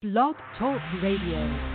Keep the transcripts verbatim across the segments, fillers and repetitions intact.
Blog Talk Radio.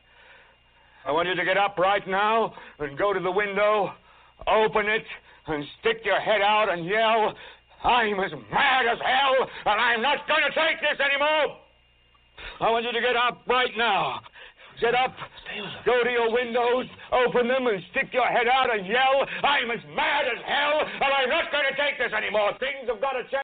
I want you to get up right now and go to the window, open it, and stick your head out and yell, I'm as mad as hell, and I'm not going to take this anymore. I want you to get up right now. Get up, go to your windows, open them, and stick your head out and yell, I'm as mad as hell, and I'm not going to take this anymore. Things have got to change.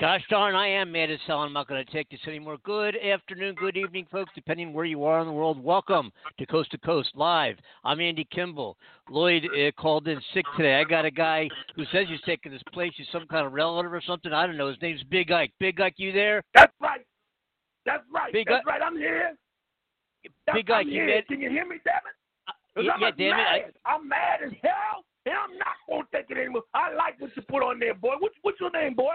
Gosh darn, I am mad as hell. I'm not going to take this anymore. Good afternoon, good evening, folks, depending on where you are in the world. Welcome to Coast to Coast Live. I'm Andy Kimbel. Lloyd uh, called in sick today. I got a guy who says he's taking his place. He's some kind of relative or something. I don't know. His name's Big Ike. Big Ike, you there? That's right. That's right. Big That's I- right. I'm here. That's Big Ike, you mad? Can you hear me, damn it? Yeah, damn mad. it. I- I'm mad as hell, and I'm not going to take it anymore. I like what you put on there, boy. What, what's your name, boy?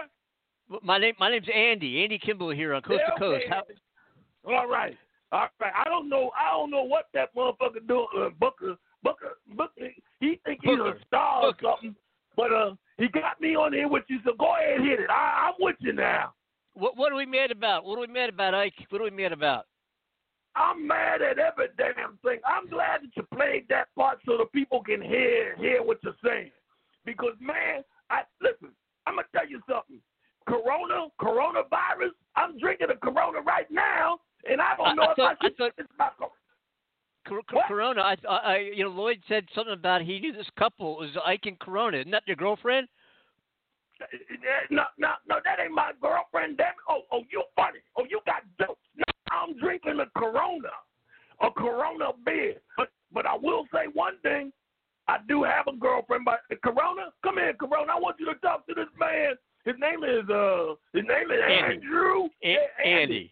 My name, my name's Andy. Andy Kimbel here on Coast yeah, to Coast. Okay. How- All right, All right. I don't know. I don't know what that motherfucker do. Uh, Booker, Booker, Booker. He think he's a star Booker. or something. But uh, he got me on here with you. So go ahead and hit it. I, I'm with you now. What What are we mad about? What are we mad about, Ike? What are we mad about? I'm mad at every damn thing. I'm glad that you played that part so the people can hear hear what you're saying. Because man, I listen. I'm gonna tell you something. Corona, coronavirus. I'm drinking a Corona right now, and I don't know I, I if thought, I should. I thought, cor- cor- corona. I, I, you know, Lloyd said something about he knew this couple was Ike and Corona. Isn't that your girlfriend? No, no, no. That ain't my girlfriend. Damn it. Oh, oh, you funny. Oh, you got jokes. No, I'm drinking a Corona, a Corona beer. But, but I will say one thing. I do have a girlfriend, but Corona. Come here, Corona. I want you to talk to this man. His name is uh, his name is Andy. Andrew. A- Andy.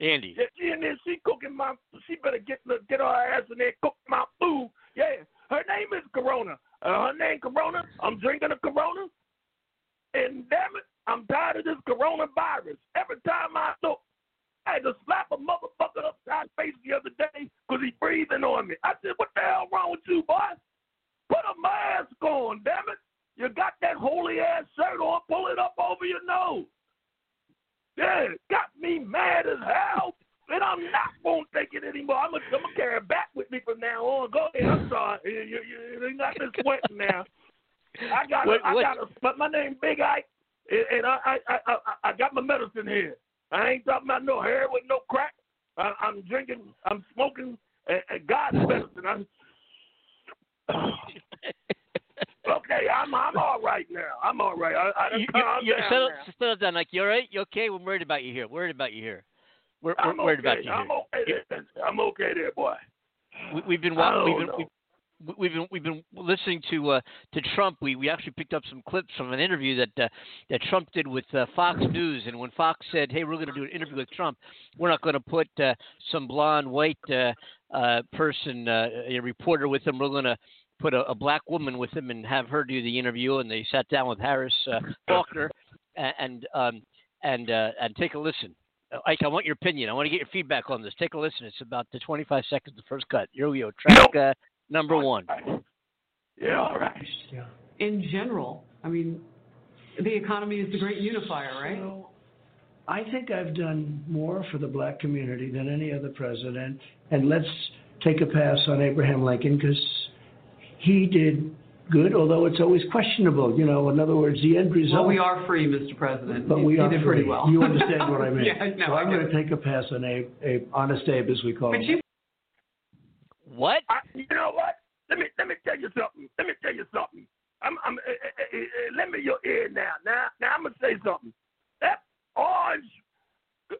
Andy. Yeah, she in there. She cooking my. She better get get her ass in there. Cook my food. Yeah. Her name is Corona. Uh, her name Corona. I'm drinking a Corona. And damn it, I'm tired of this coronavirus. Every time I thought I had to slap a motherfucker upside the face the other day because he breathing on me. I said, what the hell wrong with you, boy? Put a mask on, damn it. You got that holy-ass shirt on, pull it up over your nose. Yeah, it got me mad as hell, and I'm not going to take it anymore. I'm going to carry it back with me from now on. Go ahead, I'm sorry. You, you, you, you got me sweating now. I got what, I what? got but my name Big Ike, and, and I, I, I, I, I got my medicine here. I ain't talking about no hair with no crack. I, I'm drinking, I'm smoking and, and God's medicine. I'm... Oh. Okay, I'm I'm all right now. I'm all right. I, I you, calm you, down. Settle, now. settle down, like you all right? You okay? We're worried about you here. Worried about you here. We're, we're I'm worried okay. about you. I'm here. okay. There. I'm okay there, boy. We, we've been wa- we've been, we've, we've been we've been listening to uh, to Trump. We we actually picked up some clips from an interview that uh, that Trump did with uh, Fox News. And when Fox said, "Hey, we're going to do an interview with Trump, we're not going to put uh, some blonde white uh, uh, person, uh, a reporter, with him. We're going to put a, a black woman with him and have her do the interview." And they sat down with Harris uh, Faulkner and um, and uh, and take a listen. Ike, I want your opinion. I want to get your feedback on this. Take a listen. It's about the twenty-five seconds, the first cut. Here we go. Track uh, number one. Yeah, all right. Yeah. In general, I mean, the economy is the great unifier, right? So, I think I've done more for the black community than any other president. And let's take a pass on Abraham Lincoln because he did good, although it's always questionable, you know. In other words, the end result. Well, we are free, Mister President. But we he are did free. Pretty well. You understand what I mean? Yeah, no, so I'm going to take a pass on Abe, Abe, Honest Abe, as we call but him. You... What? I, you know what? Let me let me tell you something. Let me tell you something. I'm I'm. Uh, uh, uh, uh, lend me your ear now. Now now I'm gonna say something. That orange,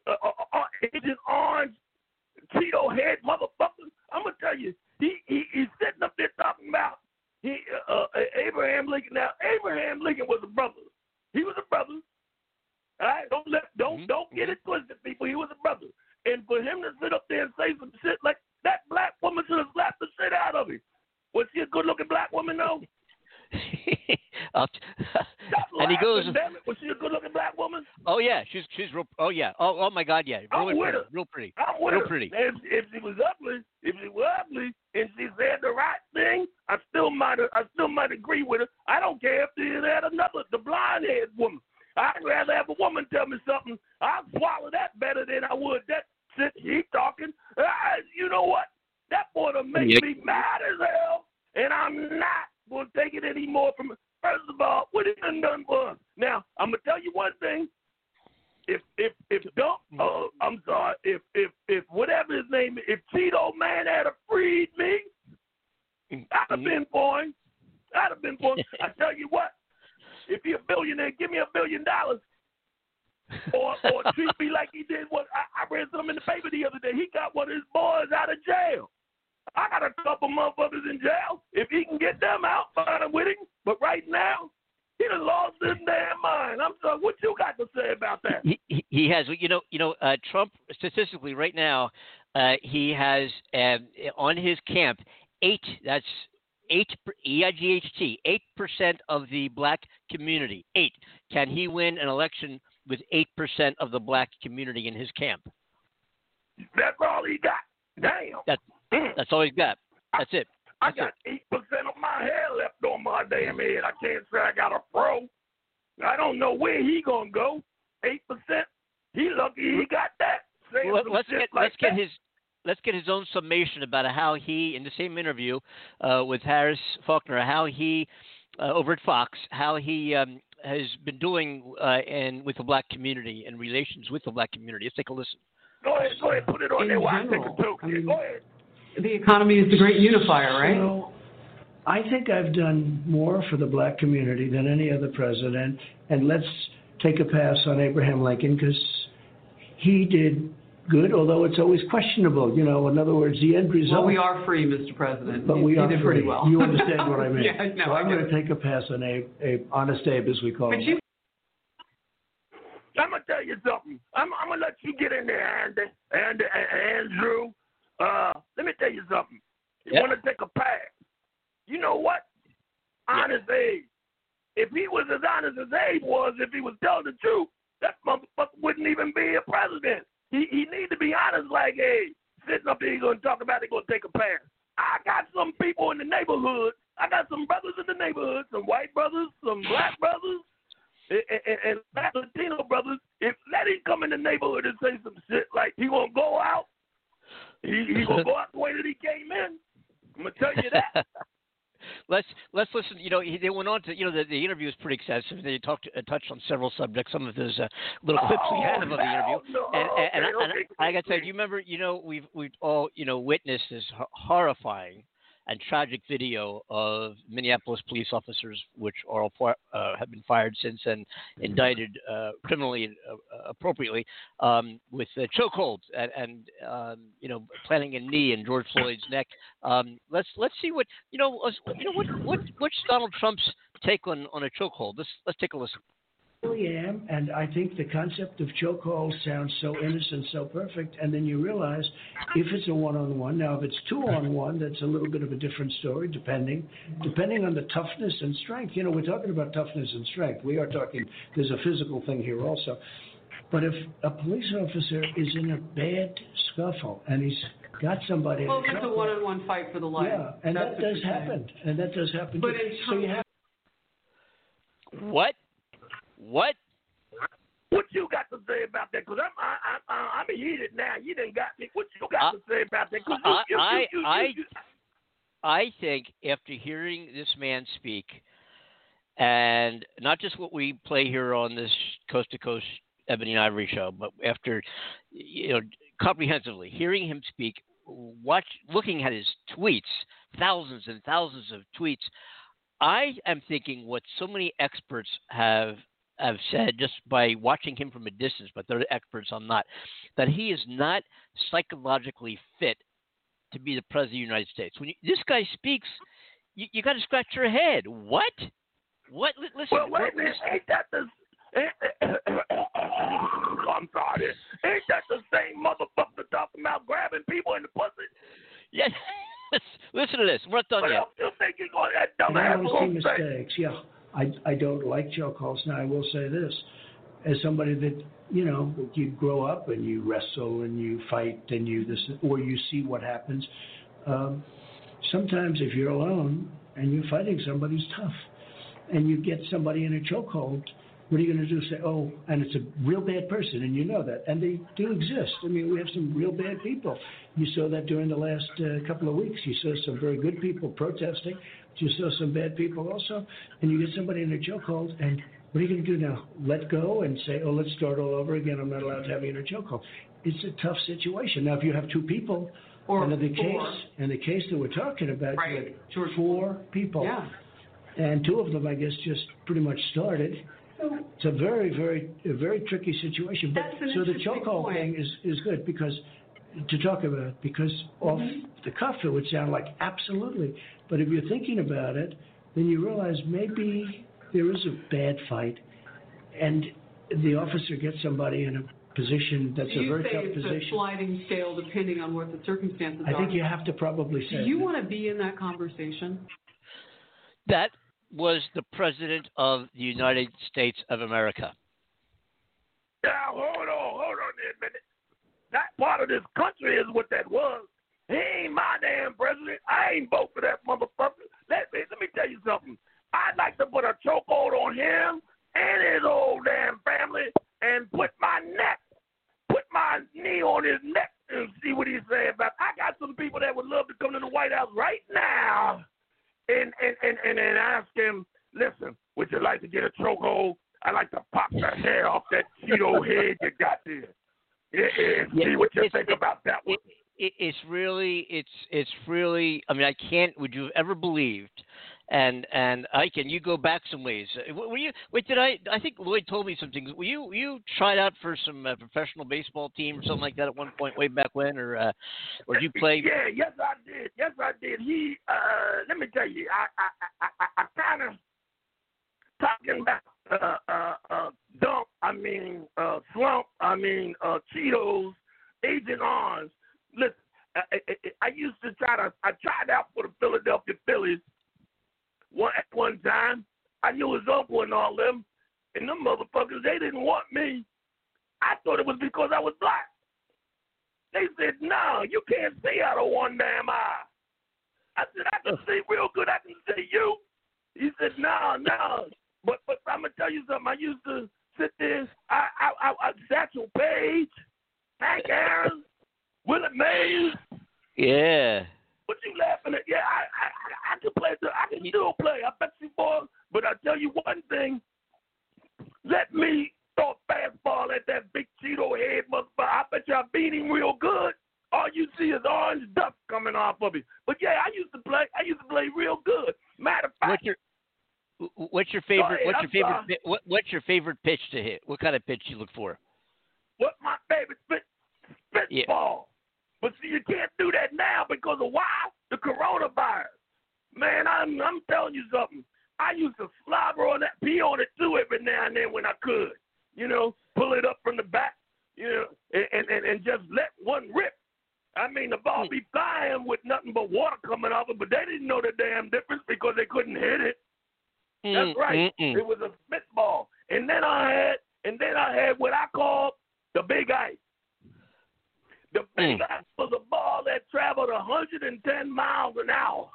uh, uh, uh, Agent Orange, keto head motherfucker. I'm gonna tell you. He he he's sitting up there talking about. He, uh, Abraham Lincoln. Now, Abraham Lincoln was a brother. He was a brother. All right, don't let, don't, mm-hmm. don't get it twisted, people. He was a brother. And for him to sit up there and say some shit like that, black woman should have slapped the shit out of him. Was she a good-looking black woman though? Stop and he goes, damn it. Was she a good-looking black woman? Oh yeah, she's she's real. Oh yeah. Oh oh my God, yeah. Real, I'm with pretty, her. Real pretty. I'm with real her. Pretty. If, if she was ugly, if she was ugly, and she said the right thing, I still might I still might agree with her. I don't care if she had another the blonde-haired woman. I'd rather have a woman tell me something. I'd swallow that better than I would that shit he talking. I, you know what? That boy done make yeah. me mad as hell, and I'm not gonna take it anymore from. First of all, what it done done for us. Now, I'm gonna tell you one thing. If if if don't, uh, I'm sorry. If if if whatever his name is, if Cheeto Man had a freed me, I'd have been for him. I'd have been for him. I tell you what. If you're a billionaire, give me a billion dollars, or or treat me like he did. What I, I read something in the paper the other day. He got one of his boys out of jail. I got a couple motherfuckers in jail. If he can get them out, fine with him. But right now, he done lost his damn mind. I'm sorry. What you got to say about that? He, he has. You know, you know, uh, Trump, statistically right now, uh, he has um, on his camp eight. That's eight. E I G H T. Eight percent of the black community. Eight. Can he win an election with eight percent of the black community in his camp? That's all he got. Damn. That's That's all he's got. That's it. That's I got eight percent of my hair left on my damn head. I can't say I got a pro. I don't know where he gonna go. Eight percent. He lucky he got that. Well, let's get like let's that. get his let's get his own summation about how he in the same interview uh, with Harris Faulkner, how he uh, over at Fox, how he um, has been doing uh, and with the black community and relations with the black community. Let's take a listen. Go ahead, go ahead, put it on in there. While general, I take a toke. I mean, go ahead. The economy is the great unifier, right? So, I think I've done more for the black community than any other president. And let's take a pass on Abraham Lincoln because he did good, although it's always questionable, you know. In other words, the end result. Well, we are free, Mister President. But he, we are did free. Pretty well. You understand what I mean? Yeah, no, so I'm going to take a pass on Abe, Abe, Honest Abe, as we call but him. You- I'm going to tell you something. I'm, I'm going to let you get in there, Andy, Andy, Andrew. Uh, let me tell you something. You yep. want to take a pass. You know what? Honest yep. Abe. If he was as honest as Abe was, if he was telling the truth, that motherfucker wouldn't even be a president. He he need to be honest like Abe. Sitting up there, he's going to talk about it, going to take a pass. I got some people in the neighborhood. I got some brothers in the neighborhood, some white brothers, some black brothers, and, and, and black Latino brothers. If let him come in the neighborhood and say some shit like he won't go out, He, he will go out the way that he came in. I'm gonna tell you that. let's let's listen. You know, he, they went on to. You know, the, the interview was pretty extensive. They talked uh, touched on several subjects. Some of those uh, little clips oh, we had of no, the interview. No, and okay, and, okay, and okay. I, I got to say, you remember? You know, we've we've all you know witnessed this horrifying and tragic video of Minneapolis police officers, which are uh, have been fired since and indicted uh, criminally and uh, appropriately um, with uh, chokeholds and, and um, you know, planting a knee in George Floyd's neck. Um, let's let's see what you know. You know what what what's Donald Trump's take on, on a chokehold? Let's let's take a listen. I really am, and I think the concept of chokehold sounds so innocent, so perfect, and then you realize if it's a one-on-one, now if it's two-on-one, that's a little bit of a different story, depending, depending on the toughness and strength. You know, we're talking about toughness and strength. We are talking, there's a physical thing here also. But if a police officer is in a bad scuffle and he's got somebody... Well, it's a one-on-one fight for the life. Yeah, and that does happen, and that does happen. But in some... What? What? What you got to say about that? Because I'm, I, I, I'm heated now. You done got me. What you got uh, to say about that? Cause I, you, I, you, you, I, you, I think after hearing this man speak, and not just what we play here on this Coast to Coast Ebony and Ivory show, but after, you know, comprehensively hearing him speak, watch, looking at his tweets, thousands and thousands of tweets, I am thinking what so many experts have have said just by watching him from a distance, but they're experts, I'm not, that he is not psychologically fit to be the president of the United States. When you, this guy speaks, you, you got to scratch your head. What? What? Listen. Well, wait a minute. Ain't that the I'm sorry. Ain't that the same motherfucker talking about grabbing people in the pussy? Yes. Listen to this. We're not done but yet. I still think you're going that dumb ass little mistakes. Yeah, I, I don't like chokeholds. Now I will say this, as somebody that, you know, you grow up and you wrestle and you fight and you this or you see what happens. Um, sometimes if you're alone and you're fighting somebody's tough, and you get somebody in a chokehold. What are you going to do? Say, oh, and it's a real bad person, and you know that. And they do exist. I mean, we have some real bad people. You saw that during the last uh, couple of weeks. You saw some very good people protesting. But you saw some bad people also. And you get somebody in a chokehold, and what are you going to do now? Let go and say, oh, let's start all over again. I'm not allowed to have you in a chokehold. It's a tough situation. Now, if you have two people, or and in the case, in the case that we're talking about, right. You had four people. Yeah. And two of them, I guess, just pretty much started. It's a very, very, a very tricky situation. But so the chokehold thing is, is good because to talk about because mm-hmm. off the cuff it would sound like absolutely, but if you're thinking about it, then you realize maybe there is a bad fight, and the officer gets somebody in a position that's a very tough position. Do you say it's a sliding scale depending on what the circumstances are? I think you have to probably say. Do you want to be in that conversation? That. Was the president of the United States of America. Now, hold on, hold on a minute. That part of this country is what that was. He ain't my damn president. I ain't vote for that motherfucker. Let me, let me tell you something. I'd like to put a chokehold on him and his old damn family and put my neck, put my knee on his neck and see what he's saying about it. I got some people that would love to come to the White House right now. And and, and, and and ask him, listen, would you like to get a chokehold? I'd like to pop the hair off that Cheeto head you got there. Yeah, and yeah, see what you think it, about that one. It, it's really, it's it's really, I mean, I can't, would you have ever believed? And and I can, you go back some ways. Were you, wait, did I, I think Lloyd told me some things. Were you, you tried out for some uh, professional baseball team or something like that at one point way back when? Or, uh, or did you play? Yeah, yes, I did. Yes, I did. He, uh, let me tell you, I, I, I, I, I kind of, talking about uh, uh, uh, dump, I mean, uh, slump, I mean, uh, Cheetos, Agent Orange. Listen, I, I, I used to try to, I tried out for the Philadelphia Phillies. One, at one time, I knew his uncle and all them, and them motherfuckers, they didn't want me. I thought it was because I was black. They said, no, you can't see out of one damn eye. I said, I can see real good. I can see you. He said, no, no. But but I'm going to tell you something. I used to sit there. I, I, I, I Satchel Paige, Hank Aaron, Willard Mays. Yeah. What you laughing at? Yeah, I I, I can play. I can still play. I bet you, boy. But I tell you one thing. Let me throw a fastball at that big Cheeto head motherfucker. I bet you I beat him real good. all you see is orange dust coming off of it. But yeah, I used to play. I used to play real good. Matter of fact. What's your, what's your favorite? Ahead, what's your I'm favorite? What, what's your favorite pitch to hit? What kind of pitch you look for? What my favorite pitch? Spitball. Yeah. But see, you can't do that now because of why? The coronavirus. Man, I'm, I'm telling you something. I used to slobber on that, pee on it too every now and then when I could. You know, pull it up from the back, you know, and, and, and just let one rip. I mean, the ball be flying with nothing but water coming off it, but they didn't know the damn difference because they couldn't hit it. That's right. Mm-mm. It was a spitball. And then I had, and then I had what I called the big ice. The big mm. ice was a ball that traveled one hundred ten miles an hour.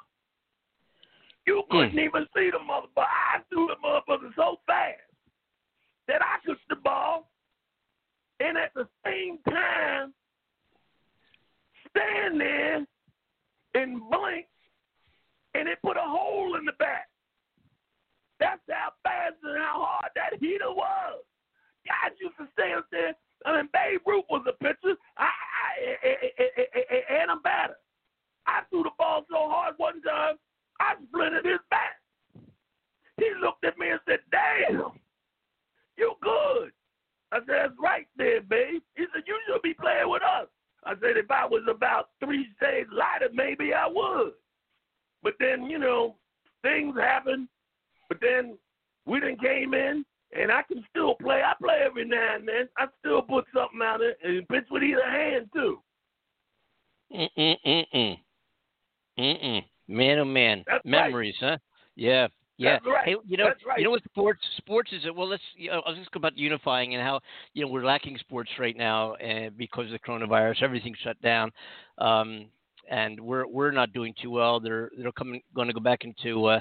You couldn't mm. even see the motherfucker. I threw the motherfucker so fast that I took the ball, and at the same time, stand there and blink, and it put a hole in the back. That's how fast and how hard that heater was. Guys used to stand there. I mean, Babe Ruth was a pitcher I, I, I, I, I, and a batter. I threw the ball so hard one time, I splintered his back. He looked at me and said, damn, you good. I said, that's right there, babe. He said, you should be playing with us. I said, if I was about three shades lighter, maybe I would. But then, you know, things happen. But then we done came in, and I can still play. I play every now and then. I still put something out there and pitch with either hand, too. Mm-mm-mm-mm. Mm-mm. Man, oh, man. That's memories, right. Huh? Yeah. Yeah. That's right. Hey, you know, That's right. You know what sports sports is? Well, let's, you know, I was just about unifying and how, you know, we're lacking sports right now and because of the coronavirus. Everything's shut down. Um, and we're we're not doing too well. They're they're coming going to go back into uh,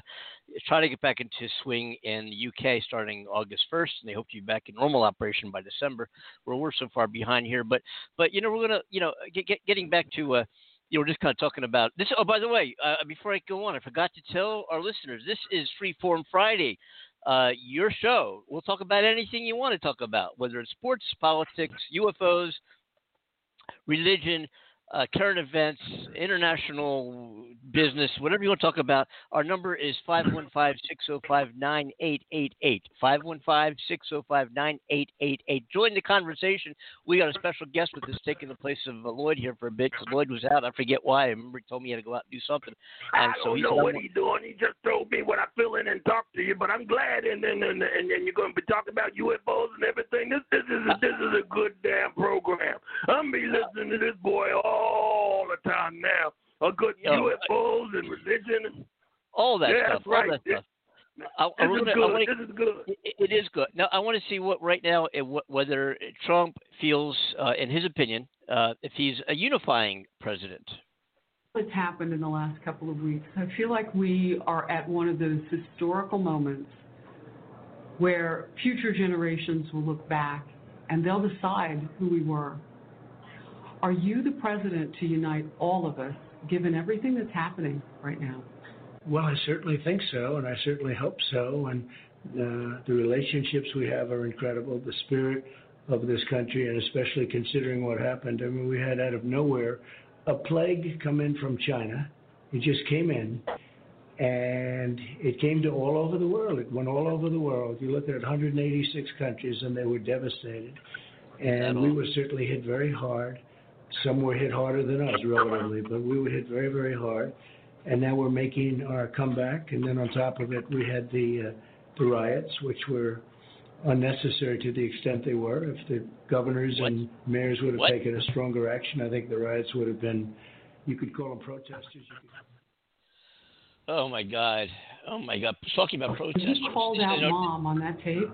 try to get back into swing in the U K starting August first, and they hope to be back in normal operation by December. Where we're so far behind here, but but you know we're gonna you know get, get, getting back to. Uh, You know, we're just kind of talking about this. Oh, by the way, uh, before I go on, I forgot to tell our listeners, this is Freeform Friday, uh, your show. We'll talk about anything you want to talk about, whether it's sports, politics, U F Os, religion, uh, current events, international business, whatever you want to talk about. Our number is five one five, six oh five, nine eight eight eight. five one five, six oh five, nine eight eight eight. Join the conversation. We got a special guest with us taking the place of Lloyd here for a bit because Lloyd was out. I forget why. I remember he told me he had to go out and do something. And I don't so know what he's doing. He just told me what I fill in and talk to you, but I'm glad. And then and, and, and you're going to be talking about U F Os and everything. This, this, is, a, this is a good damn program. I'm be listening to this boy all the time now. A good U F Os and religion. All that yeah, stuff. All right. that this, stuff. I, this, I wanna, is good. I wanna, this is good. It, it is good. Now, I want to see what right now, whether Trump feels, uh, in his opinion, uh, if he's a unifying president. What's happened in the last couple of weeks? I feel like we are at one of those historical moments where future generations will look back and they'll decide who we were. Are you the president to unite all of us, given everything that's happening right now? Well, I certainly think so, and I certainly hope so. And uh, the relationships we have are incredible, the spirit of this country, and especially considering what happened. I mean, we had out of nowhere a plague come in from China. It just came in, and it came to all over the world. It went all over the world. You look at one hundred eighty-six countries, and they were devastated. And we were certainly hit very hard. Some were hit harder than us, relatively, but we were hit very, very hard. And now we're making our comeback. And then on top of it, we had the, uh, the riots, which were unnecessary to the extent they were. If the governors what? and mayors would have what? taken a stronger action, I think the riots would have been, you could call them protesters. You could... Oh, my God. Oh, my God. Talking about protesters. You called out you know, mom on that tape.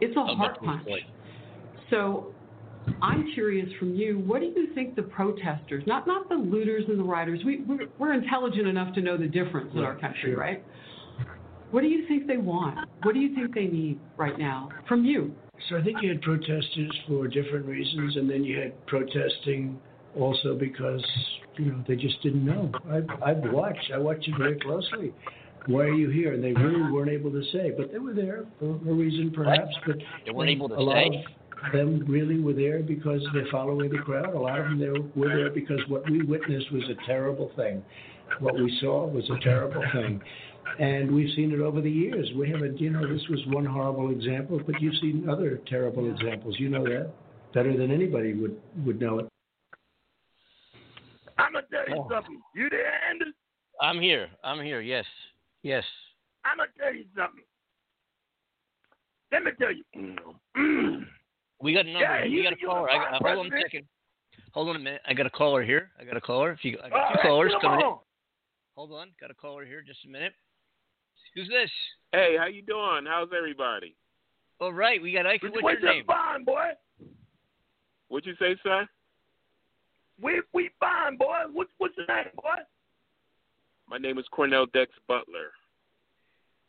It's a oh, heart punch. So... I'm curious from you, what do you think the protesters, not not the looters and the rioters, we, we're, we're intelligent enough to know the difference in our country, right? What do you think they want? What do you think they need right now from you? So I think you had protesters for different reasons, and then you had protesting also because, you know, they just didn't know. I, I've watched. I watched it very closely. Why are you here? And they really weren't able to say, but they were there for a reason perhaps. But they weren't able to say? them really were there because they're following the crowd. A lot of them there were there because what we witnessed was a terrible thing. What we saw was a terrible thing. And we've seen it over the years. We haven't, you know, this was one horrible example, but you've seen other terrible examples. You know that better than anybody would, would know it. I'm going to tell you oh. something. You there, Andy? I'm here. I'm here, yes. Yes. I'm going to tell you something. Let me tell you. We got a number. Yeah, we got a caller. I got, hold on a second. Hold on a minute. I got a caller here. I got a caller. If you, I got two right, callers coming on. in. Hold on. Got a caller here. Just a minute. Who's this? Hey, how you doing? How's everybody? All right. We got Ike. What's we, your name? We fine, boy. What'd you say, sir? We we fine, boy. What's what's your name, boy? My name is Cornell Dex Butler.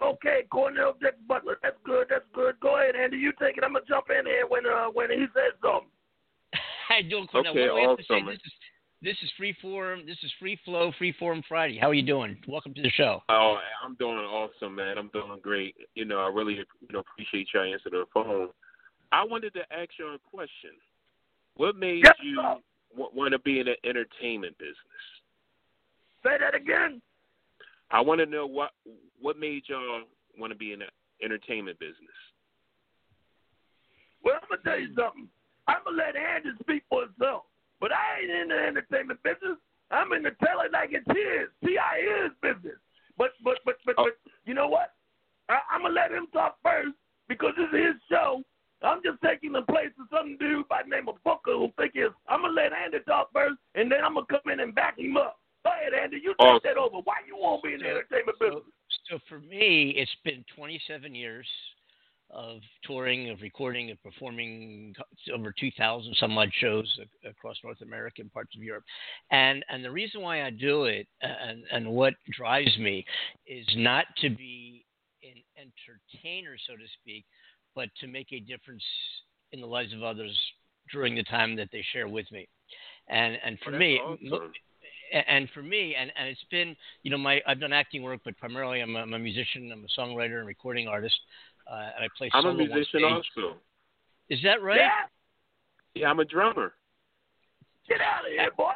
Okay, Cornell Dex Butler. That's good. That's good. Go ahead, Andy. You take it. I'm gonna jump in here when uh, when he says something. How you doing, Cornell? Okay, what do we have to say? This is this is free form. This is free flow. Free form Friday. How are you doing? Welcome to the show. Oh, I'm doing awesome, man. I'm doing great. You know, I really you know, appreciate y'all answering the phone. I wanted to ask you a question. What made yes, you sir. want to be in the entertainment business? Say that again. I want to know what what made y'all want to be in the entertainment business. Well, I'm gonna tell you something. I'm gonna let Andy speak for himself, but I ain't in the entertainment business. I'm in the tell it like it's his, T I H's business. But but but but, oh. but you know what? I, I'm gonna let him talk first because this is his show. I'm just taking the place of some dude by the name of Booker who thinks I'm gonna let Andy talk first, and then I'm gonna come in and back him up. Go ahead, Andy. You take awesome. that over. Why you won't be in the entertainment business? So, so for me, it's been twenty-seven years of touring, of recording, of performing over two thousand some odd shows across North America and parts of Europe. And and the reason why I do it and, and what drives me is not to be an entertainer, so to speak, but to make a difference in the lives of others during the time that they share with me. And, and for well, me... Awesome. And for me, and, and it's been, you know, my I've done acting work, but primarily I'm a, I'm a musician, I'm a songwriter and recording artist, uh, and I play solo. I'm a musician also. Is that right? Yeah. Yeah, I'm a drummer. Get out of here, boy.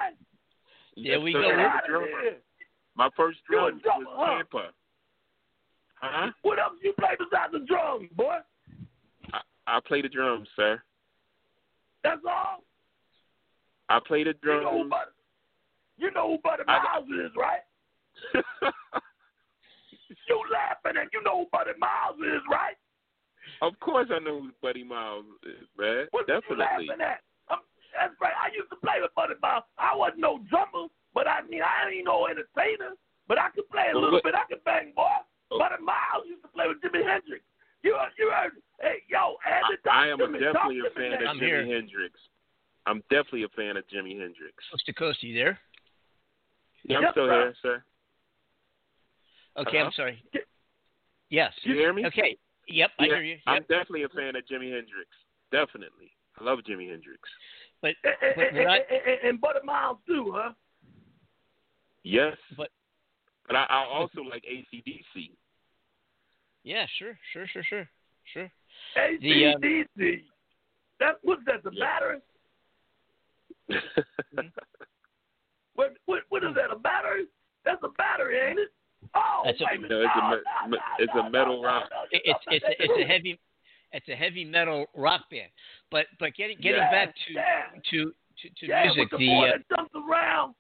There yes, we sir. go. Get out of here. My first drum drummer, was Tampa. Huh? huh? What else you play besides the drums, boy? I, I play the drums, sir. That's all? I play the drums. You know, You know who Buddy Miles is, right? You laughing and you know who Buddy Miles is, right? Of course I know who Buddy Miles is, man. What Definitely. Are you laughing at? I'm, that's right. I used to play with Buddy Miles. I wasn't no drummer, but I mean, I ain't no entertainer, but I could play a well, little what? bit. I could bang, boy. Oh. Buddy Miles used to play with Jimi Hendrix. You heard, you heard, hey, yo, Andy, talk I, I am to me. definitely talk a fan of I'm Jimi here. Hendrix. I'm definitely a fan of Jimi Hendrix. Coast to Coast, are you there? Yeah, I'm yep, still here, sir. Okay, uh-huh. I'm sorry. Yes. You hear me? Okay. Yep, yeah, I hear you. Yep. I'm definitely a fan of Jimi Hendrix. Definitely. I love Jimi Hendrix. But, but and, and, I, and, and Buddy Miles too, huh? Yes. But, but I, I also like A C D C. Yeah, sure, sure, sure, sure, sure. A C D C. The, um, that what's that? The yeah. battery? What, what, what is that, a battery? That's a battery, ain't it? Oh, That's a, no, it's, no, a, no, it's no, a metal no, rock. No, no, it's it's, a, it's a heavy, it's a heavy metal rock band. But but getting getting yeah, back to yeah. to to, to yeah, music, with the, the boy uh, that jumps around,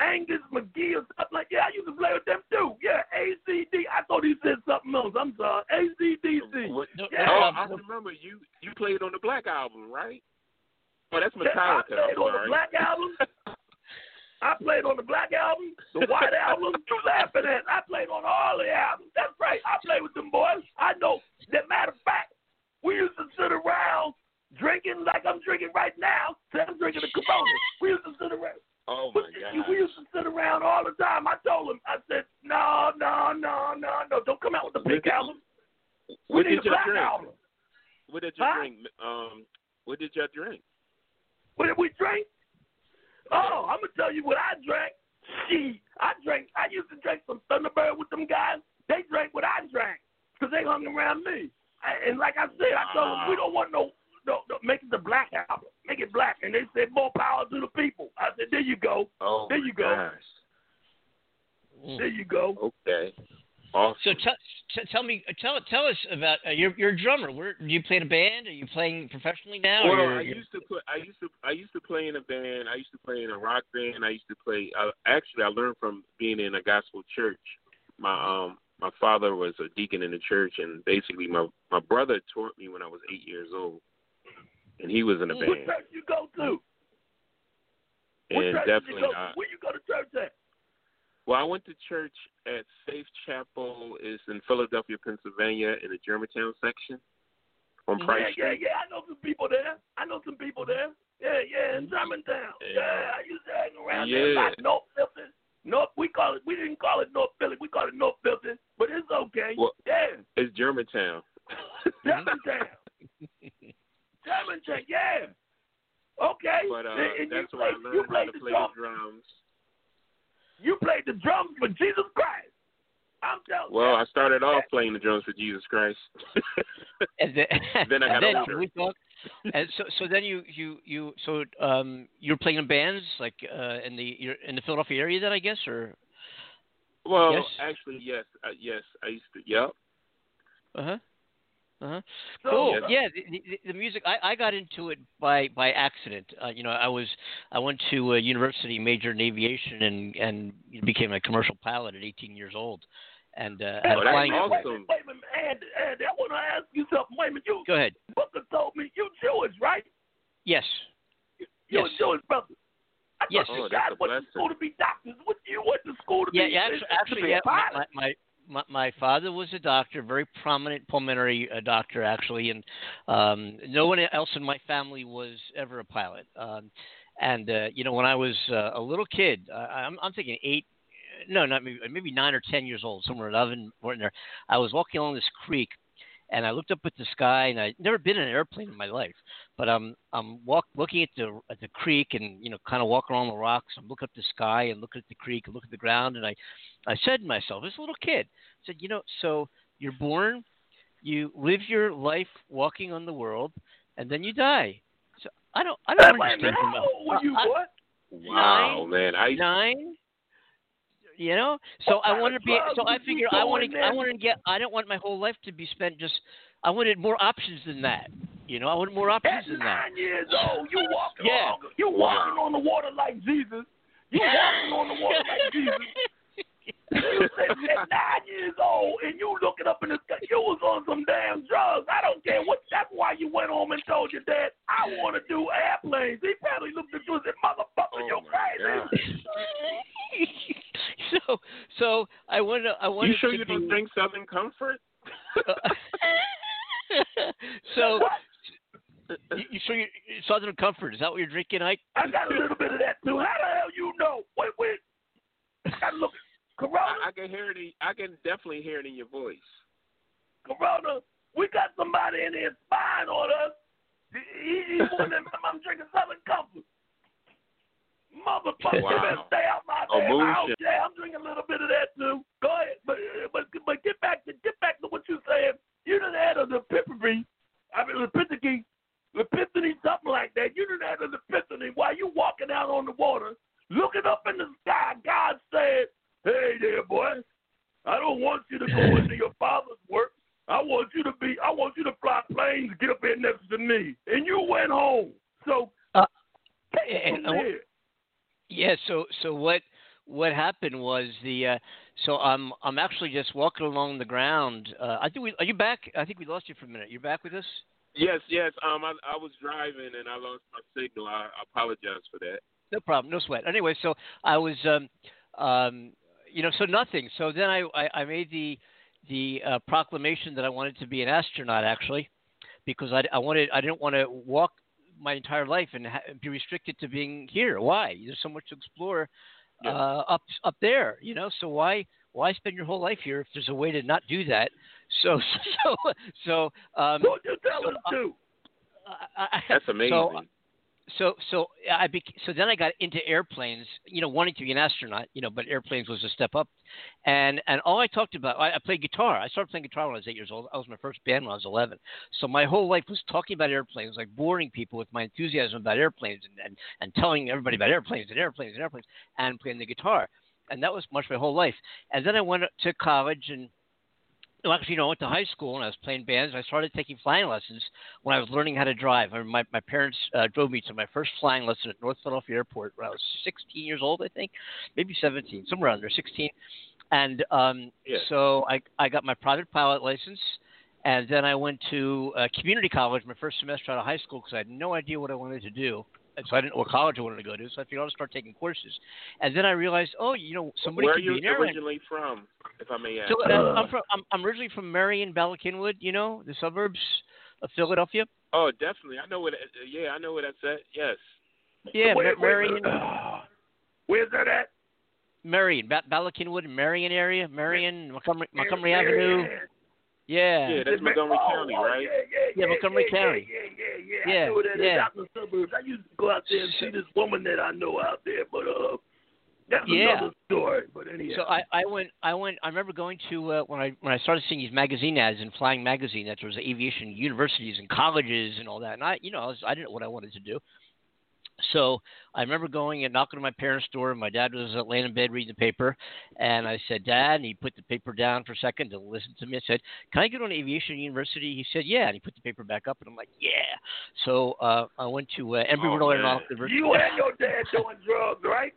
Angus McGee or something like yeah, I used to play with them too. Yeah, A C D. I thought he said something else. I'm sorry, A C D C. No, yeah. Oh, I remember you you played on the Black Album, right? Oh, that's Metallica. Yeah, I played on the Black Album. I played on the Black Album, the White Album. You laughing at? I played on all the albums. That's right. I played with them boys. I know. That matter of fact, we used to sit around drinking like I'm drinking right now. I'm drinking a Corona. We used to sit around. Oh my God. We used to sit around all the time. I told him. I said, no, no, no, no, no. Don't come out with the pink album. We need a Black Album. What did you huh? drink? Um, what did y'all drink? What did we drink? Oh, I'm going to tell you what I drank. Gee, I drank, I used to drink some Thunderbird with them guys. They drank what I drank because they hung around me. I, and like I said, I told them, we don't want no no, no, make it the black album. Make it black. And they said, more power to the people. I said, there you go. Oh, there you go. Gosh. There you go. Okay. Awesome. So t- t- tell me, tell tell us about uh, you're you're a drummer. Where do you play in a band? Are you playing professionally now? Well, or I used to play. I used to I used to play in a band. I used to play in a rock band. I used to play. I, actually, I learned from being in a gospel church. My um my father was a deacon in the church, and basically my, my brother taught me when I was eight years old, and he was in a band. What church you go to? And what church definitely, you go to? I, where you go to church at? Well, I went to church at Safe Chapel. It's in Philadelphia, Pennsylvania, in the Germantown section on Price yeah, Street. Yeah, yeah, I know some people there. I know some people there. Yeah, yeah, in Germantown. Yeah, yeah I used to hang around yeah. there. North Philly. North, we call it. We didn't call it North Philly. We call it North Philly, but it's okay. Well, yeah, it's Germantown. Germantown. Germantown. Yeah. Okay. But uh, and, and that's where I learned how to play the drums. You played the drums for Jesus Christ. I'm telling you. Well, I started off playing the drums for Jesus Christ. and then, then I got on church. And so, so then you, you, you so um, you're playing in bands like uh, in the you're in the Philadelphia area, then I guess, or. Well, yes? actually, yes, uh, yes, I used to. Yep. Uh huh. Uh-huh. Cool. So, yeah, the, the, the music. I, I got into it by by accident. Uh, you know, I was I went to a university, majored in aviation, and and became a commercial pilot at eighteen years old. And uh, oh, that's flying awesome. Wait, wait, wait a minute, Andy, Andy, I want to ask you something. Wait a minute, you go ahead. Booker told me you Jewish, right? Yes. You, you're yes. a Jewish brother. I yes. Oh, God went to school to be doctors. What you went to school to yeah, be? Yeah, actually, actually yeah, my. my My, my father was a doctor, very prominent pulmonary uh, doctor, actually, and um, no one else in my family was ever a pilot. Um, and, uh, you know, when I was uh, a little kid, uh, I'm, I'm thinking eight, no, not maybe, maybe nine or ten years old, somewhere eleven or in there, I was walking along this creek, and I looked up at the sky, and I'd never been in an airplane in my life, but I'm I'm walk, looking at the at the creek and, you know, kind of walking along the rocks and look up at the sky and look at the creek and look at the ground, and I I said to myself, as a little kid, I said, you know, so you're born, you live your life walking on the world, and then you die. So I don't, I don't understand. How old were you, what? Wow, nine, man. I, nine, you know? So I want to be, so I figure I want to, I want to get, I don't want my whole life to be spent just, I wanted more options than that. You know, I wanted more options than that. At nine years old, you're walking, yeah. on, you're walking wow. on the water like Jesus. You're walking on the water like Jesus. You said at nine years old and you looking up in the sky, you was on some damn drugs. I don't care what. That's why you went home and told your dad, I want to do airplanes. He probably looked at you and said, motherfucker, oh you're crazy. so, so I want to. I want. You sure to you do, don't drink Southern Comfort? so. What? You, you sure you Southern Comfort? Is that what you're drinking, Ike? I got a little bit of that too. How the hell you know? Wait, wait. I look. Corona, I, I can hear it. In, I can definitely hear it in your voice. Corona, we got somebody in here spying on us. He, he's one of them. I'm drinking Southern Comfort. Motherfucker, wow. better stay out my house. Yeah, I'm drinking a little bit of that too. Go ahead, but but but get back to get back to what you're saying. You done had an epiphany. I mean, epiphany, epiphany, something like that. You done had an epiphany while you walking out on the water, looking up in the sky. God said, hey there, boy. I don't want you to go into your father's work. I want you to be. I want you to fly planes, get up here next to me, and you went home. So, uh, and, uh, yeah. So, so what? What happened was the. Uh, so I'm. I'm actually just walking along the ground. Uh, I think we. Are you back? I think we lost you for a minute. You're back with us? Yes. Yes. Um. I, I was driving and I lost my signal. I, I apologize for that. No problem. No sweat. Anyway, so I was. Um. um You know, so nothing. So then I, I, I made the the uh, proclamation that I wanted to be an astronaut, actually, because I, I wanted I didn't want to walk my entire life and ha- be restricted to being here. Why? There's so much to explore uh, yeah. up up there, you know. So why why spend your whole life here if there's a way to not do that? So so so. Um, Don't you tell so, us uh, to? I, I, That's amazing. So, so so I bec- so then I got into airplanes, you know, wanting to be an astronaut, you know, but airplanes was a step up. And and all I talked about, I, I played guitar. I started playing guitar when I was eight years old. I was in my first band when I was eleven. So my whole life was talking about airplanes, like boring people with my enthusiasm about airplanes and, and, and telling everybody about airplanes and airplanes and airplanes and playing the guitar. And that was much my whole life. And then I went to college and Well, actually, you know, I went to high school and I was playing bands. I started taking flying lessons when I was learning how to drive. I mean, my, my parents uh, drove me to my first flying lesson at North Philadelphia Airport when I was sixteen years old, I think, maybe seventeen, somewhere under sixteen. And um, yeah. so I, I got my private pilot license. And then I went to uh, community college my first semester out of high school because I had no idea what I wanted to do. And so I didn't know what college I wanted to go to. So I figured I'll start taking courses. And then I realized, oh, you know, somebody could be an airman. Where are you originally from, if I may ask? So, uh, I'm, from, I'm, I'm originally from Merion, Bala Cynwyd, you know, the suburbs of Philadelphia. Oh, definitely. I know where that, yeah, I know where that's at. Yes. Yeah, wait, Merion. Wait, uh, where's that at? Merion, ba- Bala Cynwyd, Merion area, Merion, Montgomery, Montgomery yeah, Avenue. Yeah. Yeah. Yeah, that's Montgomery oh, County, right? Yeah, yeah, yeah, yeah Montgomery yeah, County. Yeah, yeah, yeah. yeah. I know that yeah. out in the suburbs. I used to go out there and see this woman that I know out there, but uh, that's yeah. another story. But anyway. So I, I went, I went. I remember going to uh, when I when I started seeing these magazine ads in Flying Magazine that there was aviation universities and colleges and all that, and I, you know, I, was, I didn't know what I wanted to do. So I remember going and knocking on my parents' door, and my dad was laying in bed reading the paper. And I said, Dad, and he put the paper down for a second to listen to me. I said, can I go to an aviation university? He said, yeah. And he put the paper back up, and I'm like, yeah. So uh, I went to uh, Embry-Riddle Aeronautical University. You and your dad doing drugs, right?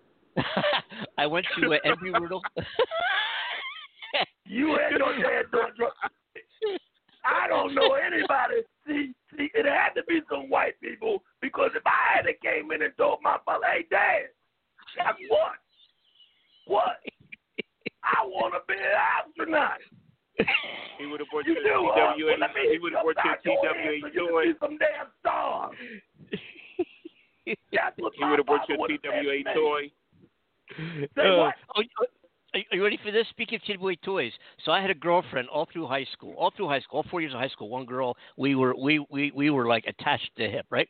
I went to uh, Embry-Riddle. You and your dad doing drugs. I don't know anybody. See, see, it had to be some white people because if I had to came in and told my father, hey, Dad, guess what? What? I want to be an astronaut. He would have brought you to T W A. He would have brought you to T W A. You would have some damn star. He would have brought you to T W A toy. Say what? Are you ready for this? Speaking of T W A toys, so I had a girlfriend all through high school, all through high school, all four years of high school. One girl, we were we we, we were like attached to hip, right?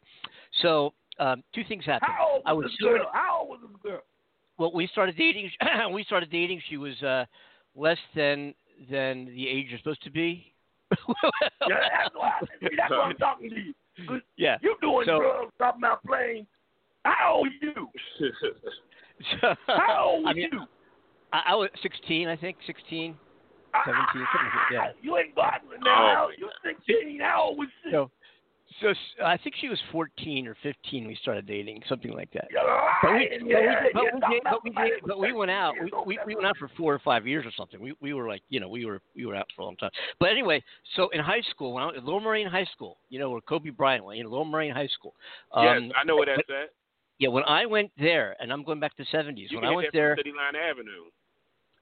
So um, two things happened. How old was I was this girl? How old was this girl? Well, we started dating. we started dating. She was uh, less than than the age you're supposed to be. yeah, that's why. See, that's what I'm talking to you. Yeah, you doing so, drugs, talking about playing. How old you? so, How old I mean, you? I was sixteen, I think, sixteen, seventeen, something like that, yeah. You ain't bothering now. You're sixteen. How old was she? So, so I think she was fourteen or fifteen when we started dating, something like that. But we went out. We, we, we went out for four or five years or something. We we were like, you know, we were we were out for a long time. But anyway, so in high school, when I was at Lower Merion High School, you know, where Kobe Bryant went, in Lower Merion High School. Um, yes, I know where that's at. Yeah, when I went there, and I'm going back to the seventies. You when I went there, City Line Avenue.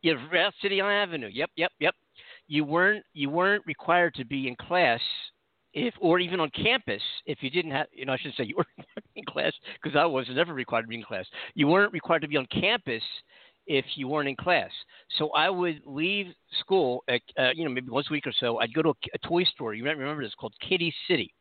Yeah, City Line Avenue. Yep, yep, yep. You weren't you weren't required to be in class, if or even on campus, if you didn't have. You know, I should say you weren't in class because I was never required to be in class. You weren't required to be on campus if you weren't in class. So I would leave school, at, uh, you know, maybe once a week or so. I'd go to a, a toy store. You might remember this called Kitty City.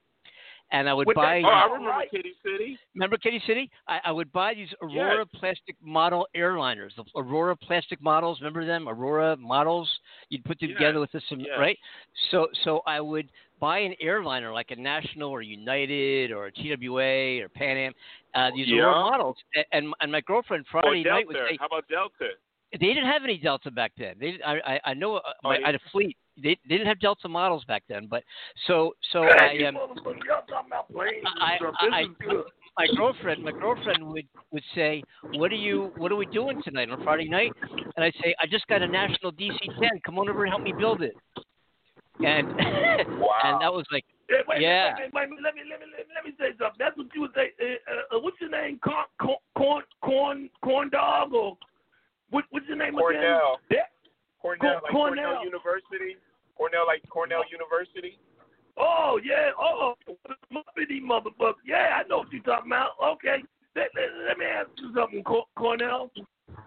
And I would With buy. That, oh, I remember right. Kitty City. Remember Kitty City? I, I would buy these Aurora yes. plastic model airliners. The Aurora plastic models. Remember them? Aurora models. You'd put them yes. together with this, yes. right? So, so I would buy an airliner like a National or United or a T W A or Pan Am. Uh, these yeah. Aurora models. And and my girlfriend Friday or night was. Hey, how about Delta? They didn't have any Delta back then. They I I know uh, oh, my, yeah. I had a fleet. They, they didn't have Delta models back then, but so so hey, I um, I, I, I, my girlfriend my girlfriend would, would say, what are you what are we doing tonight on Friday night? And I'd say, I just got a National D C ten. Come on over and help me build it. And wow. and that was like hey, wait, yeah. Wait, wait, wait, let me let me let me say something. That's what you would say. Uh, uh, what's your name? Corn corn corn corn dog or what, what's your name Cornell. again? Yeah. Cornell, like Cornell. Cornell University. Cornell, like Cornell University. Oh, yeah. Oh, Muppety motherfucker. Yeah, I know what you're talking about. Okay. Let, let, let me ask you something, Cornell.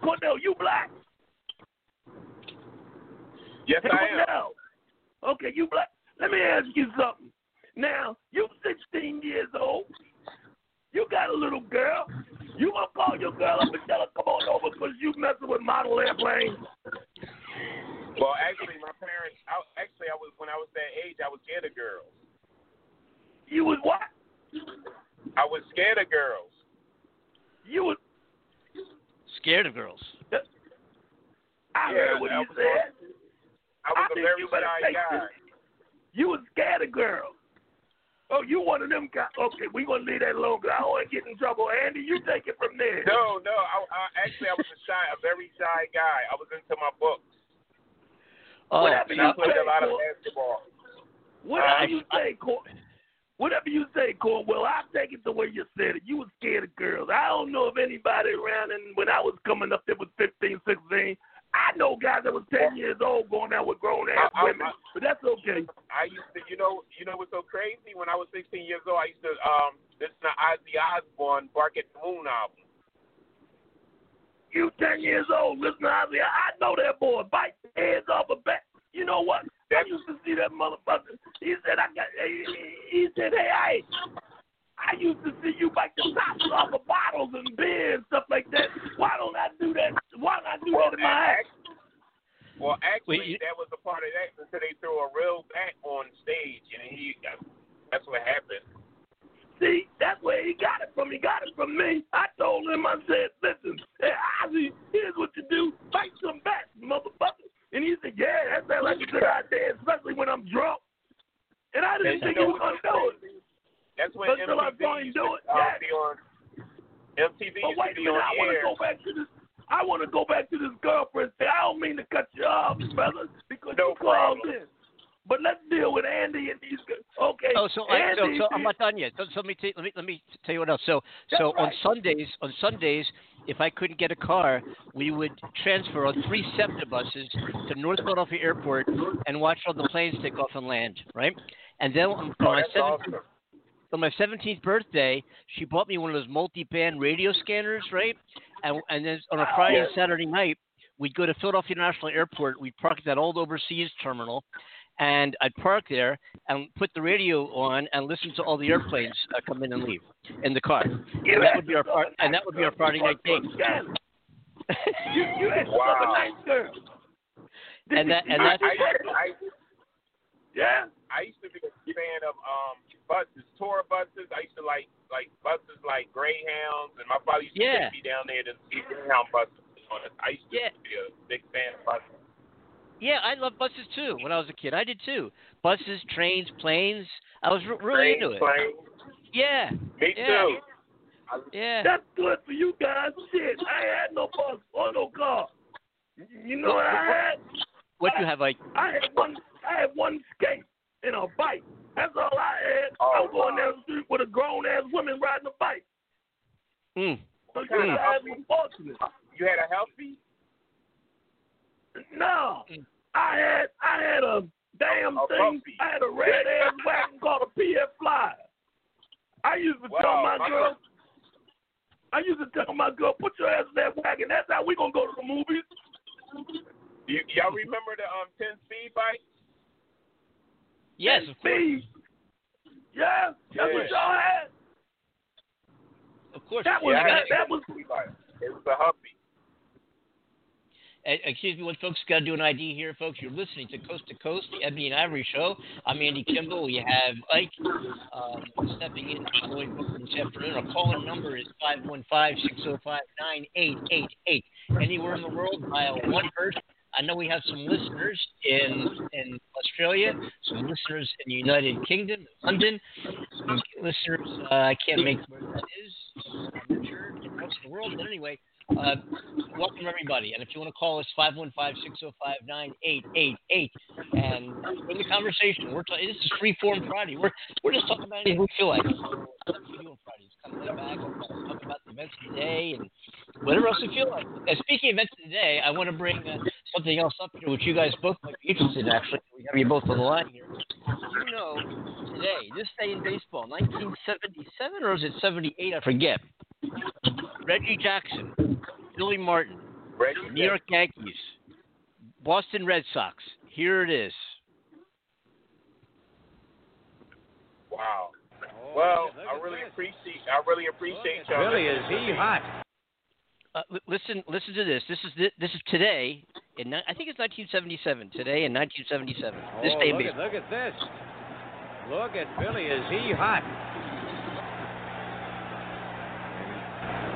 Cornell, you black? Yes, hey, I Cornell. am. Okay, you black. Let me ask you something. Now, you're sixteen years old. You got a little girl. You gonna call your girl up and tell her, come on over because you messing with model airplanes? Well, actually, my parents, I, actually, I was when I was that age, I was scared of girls. You was what? I was scared of girls. You was... Scared of girls. I yeah, heard what you said. I was I a very shy guy. This. You was scared of girls. Oh, you one of them guys. Okay, we're going to leave that alone because I always get in trouble. Andy, you take it from there. No, no. I, I, actually, I was a shy, a very shy guy. I was into my books. Oh, whatever you I played say, a lot Cor- of basketball. Whatever um, you say, Cor- whatever you say, Cornwell, I take it the way you said it. You were scared of girls. I don't know if anybody around and when I was coming up that was fifteen, sixteen. I know guys that was ten years old going out with grown ass women, I, I, but that's okay. I used to, you know, you know what's so crazy? When I was sixteen years old, I used to um, listen to Ozzy Osbourne "Bark at the Moon" album. You ten years old, listen to Ozzy. I know that boy. Bite the heads off a back. You know what? That's, I used to see that motherfucker. He said, "I got." He, he said, "Hey, hey." I used to see you bite the tops off of bottles and beer and stuff like that. Why don't I do that? Why don't I do well, that in my act? Well, actually, Wait, you... that was a part of that until they threw a real bat on stage, and he that's what happened. See, that's where he got it from. He got it from me. I told him, I said, listen, hey, Ozzy, here's what you do. Bite some bats, motherfucker. And he said, yeah, that sounds like a good idea, especially when I'm drunk. And I didn't and think he was going to do it. That's when M T V used to be on M T V used to be on air. I want to go back to this girlfriend. I don't mean to cut you off, brother, because no you called in. But let's deal with Andy and these guys. Okay. Oh, so, Andy, I, so, so I'm not done yet. So, so let me t- let me let me tell you what else. So so right. on Sundays on Sundays, if I couldn't get a car, we would transfer on three SEPTA buses to North Philadelphia Airport and watch all the planes take off and land. Right, and then on my seventh. On my seventeenth birthday, she bought me one of those multi-band radio scanners, right? And and then on a Friday and Saturday night, we'd go to Philadelphia National Airport. We'd park at that old overseas terminal, and I'd park there and put the radio on and listen to all the airplanes uh, come in and leave in the car. And that would be our part, and that would be our Friday night date. Wow. And that and that. Yeah, I used to be a fan of um, buses, tour buses. I used to like like buses like Greyhounds, and my father used to yeah. take me down there to see Greyhound buses. I used to yeah. be a big fan of buses. Yeah, I loved buses too when I was a kid. I did too. Buses, trains, planes. I was r- really trains, into it. Planes. Yeah. Me yeah. too. Yeah. That's good for you guys. Shit, I had no bus or no car. You know what I had? What you have, like? I had one. I had one skate and a bike. That's all I had. Oh, I was going down the street with a grown ass woman riding a bike. Mm. So you mm. had me fortunate. You had a healthy? No, mm. I had I had a damn a, a thing. Bumpy. I had a red ass wagon called a P F Flyer. I used to wow, tell my, my girl. God. I used to tell my girl, put your ass in that wagon. That's how we gonna go to the movies. You, y'all remember the um ten speed bike? Yes, of course. Yeah, that's yeah. what y'all had. Of course. That was yeah, that, that was it was a hobby. Excuse me, what folks got to do an I D here, folks. You're listening to Coast to Coast, the Ebony and Ivory Show. I'm Andy Kimbel. We have Ike um, stepping in for Lloyd Booker this afternoon. Our caller number is five one five, six oh five, nine eight eight eight. Anywhere in the world, dial one first. I know we have some listeners in in Australia, some listeners in the United Kingdom, London, some listeners, uh, I can't make where that is, I'm not sure, across the world, but anyway, uh, welcome everybody, and if you want to call us, five one five, six oh five, nine eight eight eight, and we're in the conversation, we're talking, this is Freeform Friday, we're we're just talking about anything we feel like, so that's what we do on Fridays, kind of lay back, we'll talk about the events of the day, and whatever else we feel like. And speaking of events of the day, I want to bring... Uh, something else up here, which you guys both might be interested in, actually. We have you both on the line here. You know, today, this day in baseball, nineteen seventy-seven, or is it seventy-eight? I forget. Reggie Jackson, Billy Martin, Reggie New York Yankees, Boston Red Sox. Here it is. Wow. Well, I really appreciate I really appreciate y'all. Really, is he hot? Uh, l- listen, listen to this. This is th- this is today in ni- I think it's nineteen seventy-seven. Today in nineteen seventy-seven. Oh, this day, look at, look at this. Look at Billy. Is he hot?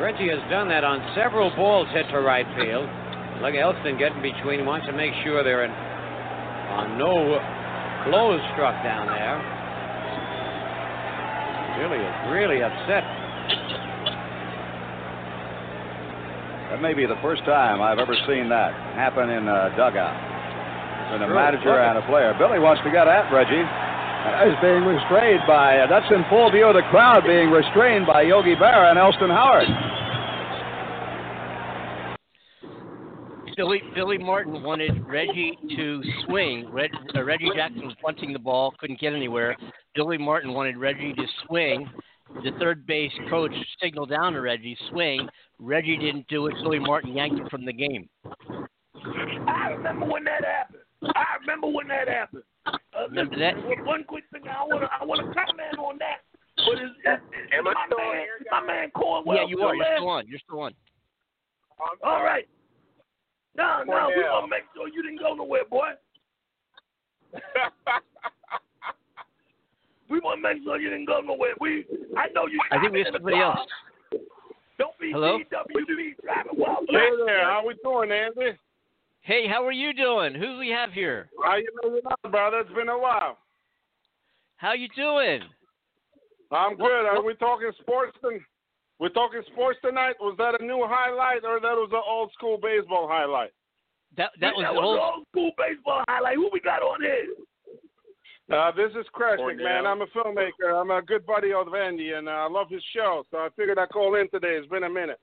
Reggie has done that on several balls hit to right field. Look, Elston getting between. Wants to make sure they're in on no blows struck down there. Billy is really upset. That may be the first time I've ever seen that happen in a dugout. When a True. manager and a player. Billy wants to get at Reggie. He's being restrained by, uh, that's in full view of the crowd, being restrained by Yogi Berra and Elston Howard. Billy, Billy Martin wanted Reggie to swing. Red, uh, Reggie Jackson was bunting the ball, couldn't get anywhere. Billy Martin wanted Reggie to swing. The third base coach signaled down to Reggie, swing. Reggie didn't do it. Billy Martin yanked him from the game. I remember when that happened. I remember when that happened. Uh, remember that? One quick thing, I want to I want to comment on that. But it's, it's, it's Am I my, still man, here, my man Cornwell. Yeah, you are. You're still on. You're still on. All right. No, Cornell. no, we want to make sure you didn't go nowhere, boy. We want to make sure you didn't go nowhere. We, I know you. I think we have somebody else. Don't be D W B driving while black. Hey there, how we doing, Andy? Hey, how are you doing? Who do we have here? How you doing, brother? It's been a while. How you doing? I'm good. Are we talking sports and? We're talking sports tonight. Was that a new highlight or that was an old school baseball highlight? That that was, that was old... an old school baseball highlight. Who we got on here? Uh, this is Kreshnik, man. I'm a filmmaker. I'm a good buddy of Andy, and uh, I love his show. So I figured I'd call in today. It's been a minute.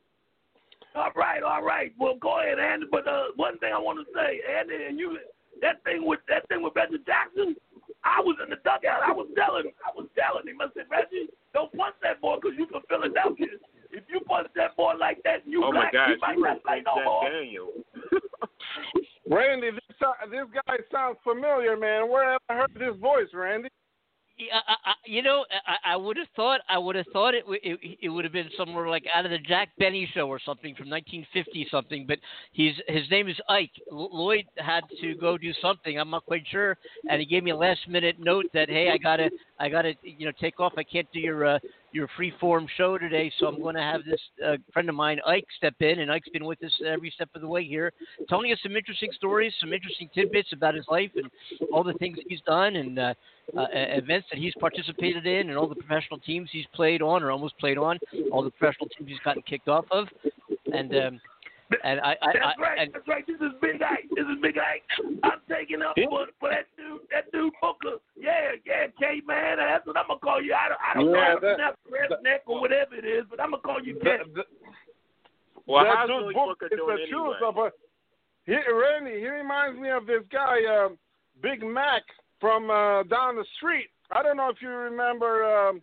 All right, all right. Well, go ahead, Andy. But uh, one thing I want to say, Andy, and you, that thing with that thing with Reggie Jackson. I was in the dugout. I was telling him. I was telling him. I said, Reggie, don't punch that boy because you from Philadelphia. If you punch that boy like that, you oh black. God, you might not play no more. Randy, this, uh, this guy sounds familiar, man. Where have I heard this voice, Randy? Yeah, I, I, you know, I, I would have thought. I would have thought it. W- it, it would have been somewhere like out of the Jack Benny show or something from nineteen fifty something. But he's his name is Ike. L- Lloyd had to go do something. I'm not quite sure, and he gave me a last minute note that hey, I gotta, I gotta, you know, take off. I can't do your uh, your free form show today, so I'm going to have this uh, friend of mine, Ike, step in. And Ike's been with us every step of the way here, telling us some interesting stories, some interesting tidbits about his life and all the things that he's done and. Uh, Uh, events that he's participated in and all the professional teams he's played on or almost played on, all the professional teams he's gotten kicked off of. And um, and I, I, that's I, right, and that's right. This is Big Ike. This is Big Ike. I'm taking up for, for that dude, that dude Booker. Yeah, yeah, K man. That's what I'm gonna call you. I don't, I don't yeah, know, that, that, neck or whatever it is, but I'm gonna call you K. Well, that dude Booker is the truth. But he, Randy, he reminds me of this guy, um, Big Mac. From uh, down the street. I don't know if you remember, um,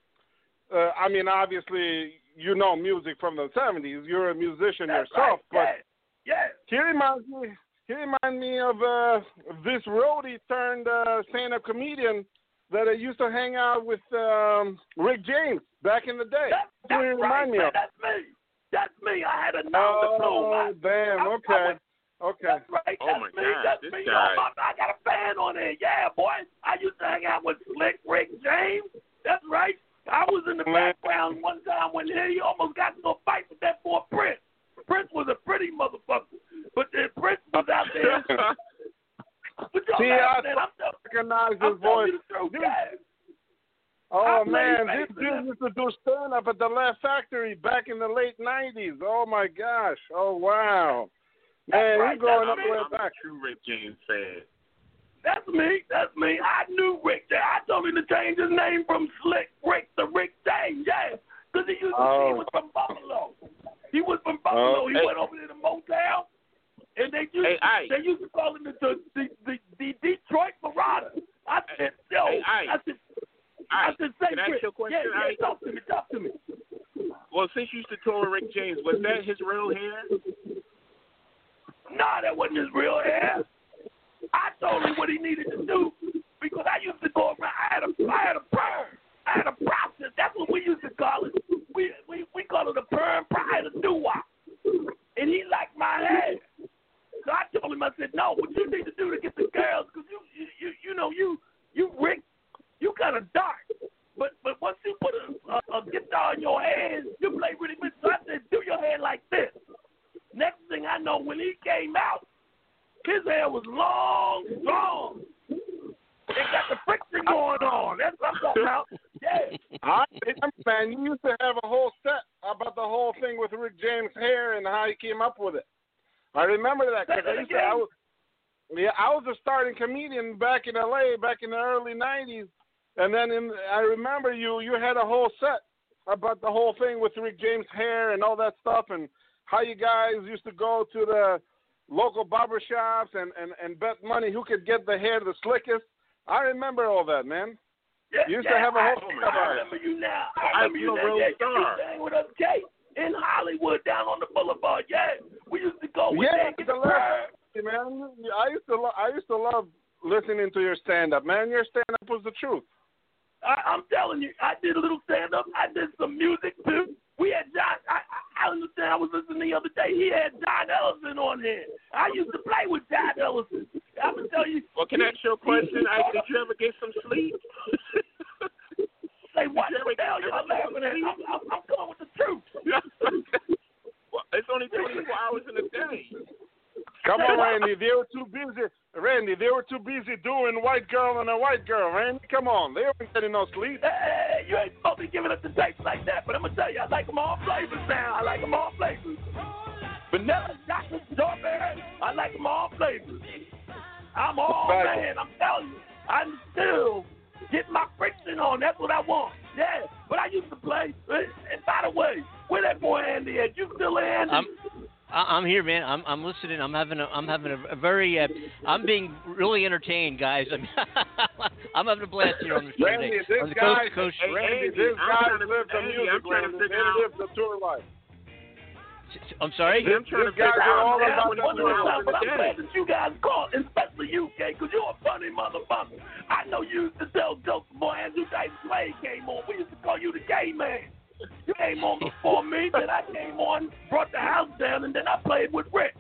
uh, I mean, obviously, you know music from the seventies. You're a musician That's yourself. Right. But yeah. he reminds me He reminds me of uh, this roadie turned uh, stand-up comedian that I used to hang out with um, Rick James back in the day. That, that's you right, me man. Of? That's me. That's me. I had a knob to blow. Oh, damn, I, okay. I went, Okay. That's right. Oh, that's my me. God. That's this me. Guy. Oh, I got a fan on there. Yeah, boy. I used to hang out with Slick Rick James. That's right. I was in the background one time when he almost got into a fight with that boy Prince. Prince was a pretty motherfucker. But then Prince was out there. See, I don't recognize his voice. This, oh, I man. This dude used to do stand-up at the Laugh Factory back in the late nineties. Oh, my gosh. Oh, wow. Man, right. You're growing up way back. That's true, Rick James said. That's me. That's me. I knew Rick. I told him to change his name from Slick Rick to Rick James. Yeah, because he used to oh. he was from Buffalo. He was from Buffalo. Oh, he hey. went over to the motel, and they used hey, to, they used to call him the the, the, the Detroit Marauder. I said, yo, hey, I said, I, I said, say can I ask you a question? Yeah, yeah, talk to me, talk to me. Well, since you used to tour Rick James, was that his real hair? Nah, that wasn't his real hair. I told him what he needed to do because I used to go around. I had a, I had a perm. I had a process. That's put a, a guitar in your hands, you play really good. So I said, do your hand like this. Next thing I know, when he came out, his hair was long, long. They got the friction going on. That's what I'm talking about. Yeah. I man, you used to have a whole set about the whole thing with Rick James' hair and how he came up with it. I remember that because I used to, I was, yeah, I was a starting comedian back in L A back in the early nineties, and then in, I remember you you had a whole set about the whole thing with Rick James' hair and all that stuff, and how you guys used to go to the local barber shops and, and, and bet money who could get the hair the slickest. I remember all that, man. Yeah, you used yeah, to have a whole I, I remember you now. I remember you now. Yeah, you sang with us, Jay, in Hollywood, down on the boulevard. Yeah, we used to go with yeah, that. Yeah, man. I used to, lo- I used to love listening to your stand-up, man. Your stand-up was the truth. I, I'm telling you, I did a little stand-up. I did some music too. We had John. I, I understand. I was listening the other day. He had John Ellison on here. I used to play with John Ellison. I'm gonna tell you. Well, can I ask you a question? I, did you ever get some sleep? Say what? The hell? You're laughing at? I'm, I'm, I'm going with the truth. Well, it's only twenty-four hours in a day. Come on, Randy. They were too busy. Randy, they were too busy doing white girl and a white girl. Randy, come on. They weren't getting no sleep. Hey, you ain't supposed to be giving up the tapes like that, but I'm gonna tell you, I like them all flavors now. I like them all flavors. Vanilla, chocolate, strawberry. I like them all flavors. I'm all man, I'm telling you. I still get my friction on. That's what I want. Yeah, but I used to play. And by the way, where that boy Andy at? You still Andy? I'm, I'm here, man. I'm I'm listening. I'm having a I'm having a very uh, I'm being really entertained, guys. I'm I'm having a blast here on the show today. On the Coast to Coast. Randy, this guy lives the music life. He lives the tour life. I'm sorry? Them trying to guys are all about that now. But I'm glad that you guys called, especially you, K, because you're a funny motherfucker. I know you used to tell jokes before Andrew Dice Clay came on. We used to call you the gay man. You came on before me, then I came on, brought the house down, and then I played with Rick.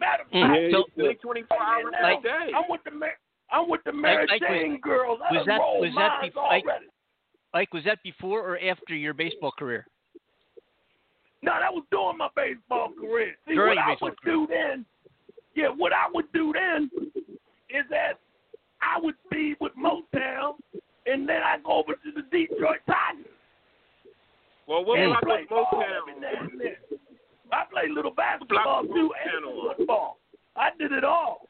Matter of fact, yeah, so, twenty-four hours a like, day. I'm with the, Mar- I'm with the Mary like, Jane like, girls. I was that, was that be- Ike, Ike, was that before or after your baseball career? No, that was during my baseball career. See, during what I would career. do then, yeah, what I would do then is that I would be with Motown, and then I'd go over to the Detroit Tigers. Well, what was I with Motown? I played little basketball, too, and football. I did it all.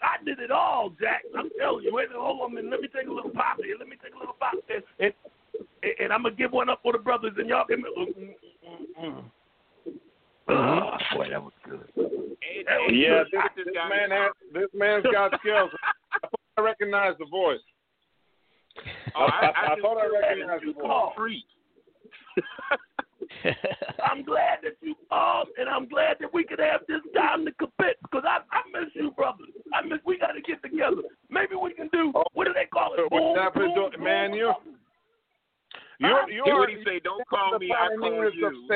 I did it all, Jack. I'm telling you. Wait, hold on a minute. Let me take a little pop here. Let me take a little pop there. And, and, and I'm going to give one up for the brothers, and y'all can... Mm. Uh, boy, that was good. Hey, that was yeah, good. This, this, man has, this man's got skills. I thought I recognized the voice. Oh, I, I, I, I thought I recognized the voice. I'm glad that you called, and I'm glad that we could have this time to compete because I, I miss you, brother. I miss. We got to get together. Maybe we can do. Oh, what do they call it? Boom, boom, boom, man, you. You're, you're, you're, what do you say? Don't call me. I call you.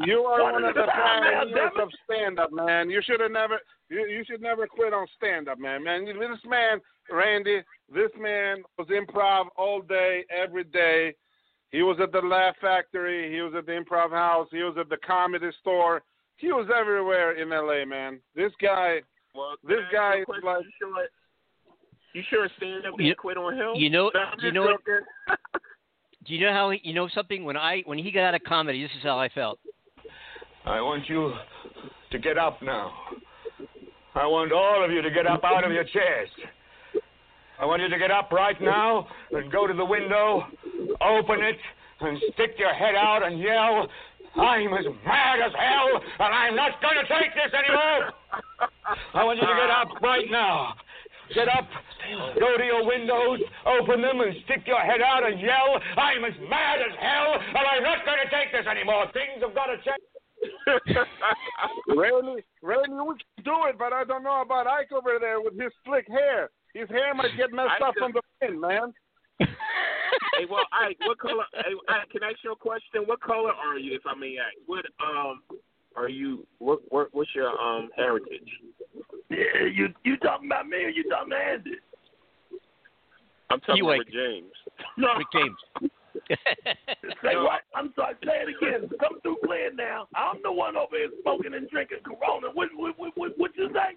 You are one of the pioneers of stand-up, man. You should have never. You, you should never quit on stand-up, man. Man, this man, Randy, this man was improv all day, every day. He was at the Laugh Factory. He was at the Improv House. He was at the Comedy Store. He was everywhere in L A, man. This guy. Well, this guy is like. You sure stand up and quit on him? You know, you know what, do you know how he, you know something? When I when he got out of comedy, this is how I felt. I want you to get up now. I want all of you to get up out of your chairs. I want you to get up right now and go to the window, open it, and stick your head out and yell, I'm as mad as hell, and I'm not going to take this anymore. I want you to get up right now. Get up, go to your windows, open them, and stick your head out and yell, I'm as mad as hell, and I'm not going to take this anymore. Things have got to change. Really, really, we can do it, but I don't know about Ike over there with his slick hair. His hair might get messed I up from the wind, man. Hey, well, Ike, what color, hey, Ike, can I ask you a question? What color are you, if I may ask? What, um... Are you? What? What? What's your um heritage? Yeah, you you talking about me or you talking about Andy? I'm talking about Rick James. No. Rick James. Say what? I'm sorry. Say it again. Come through playing now. I'm the one over here smoking and drinking Corona. What, what, what, what you say?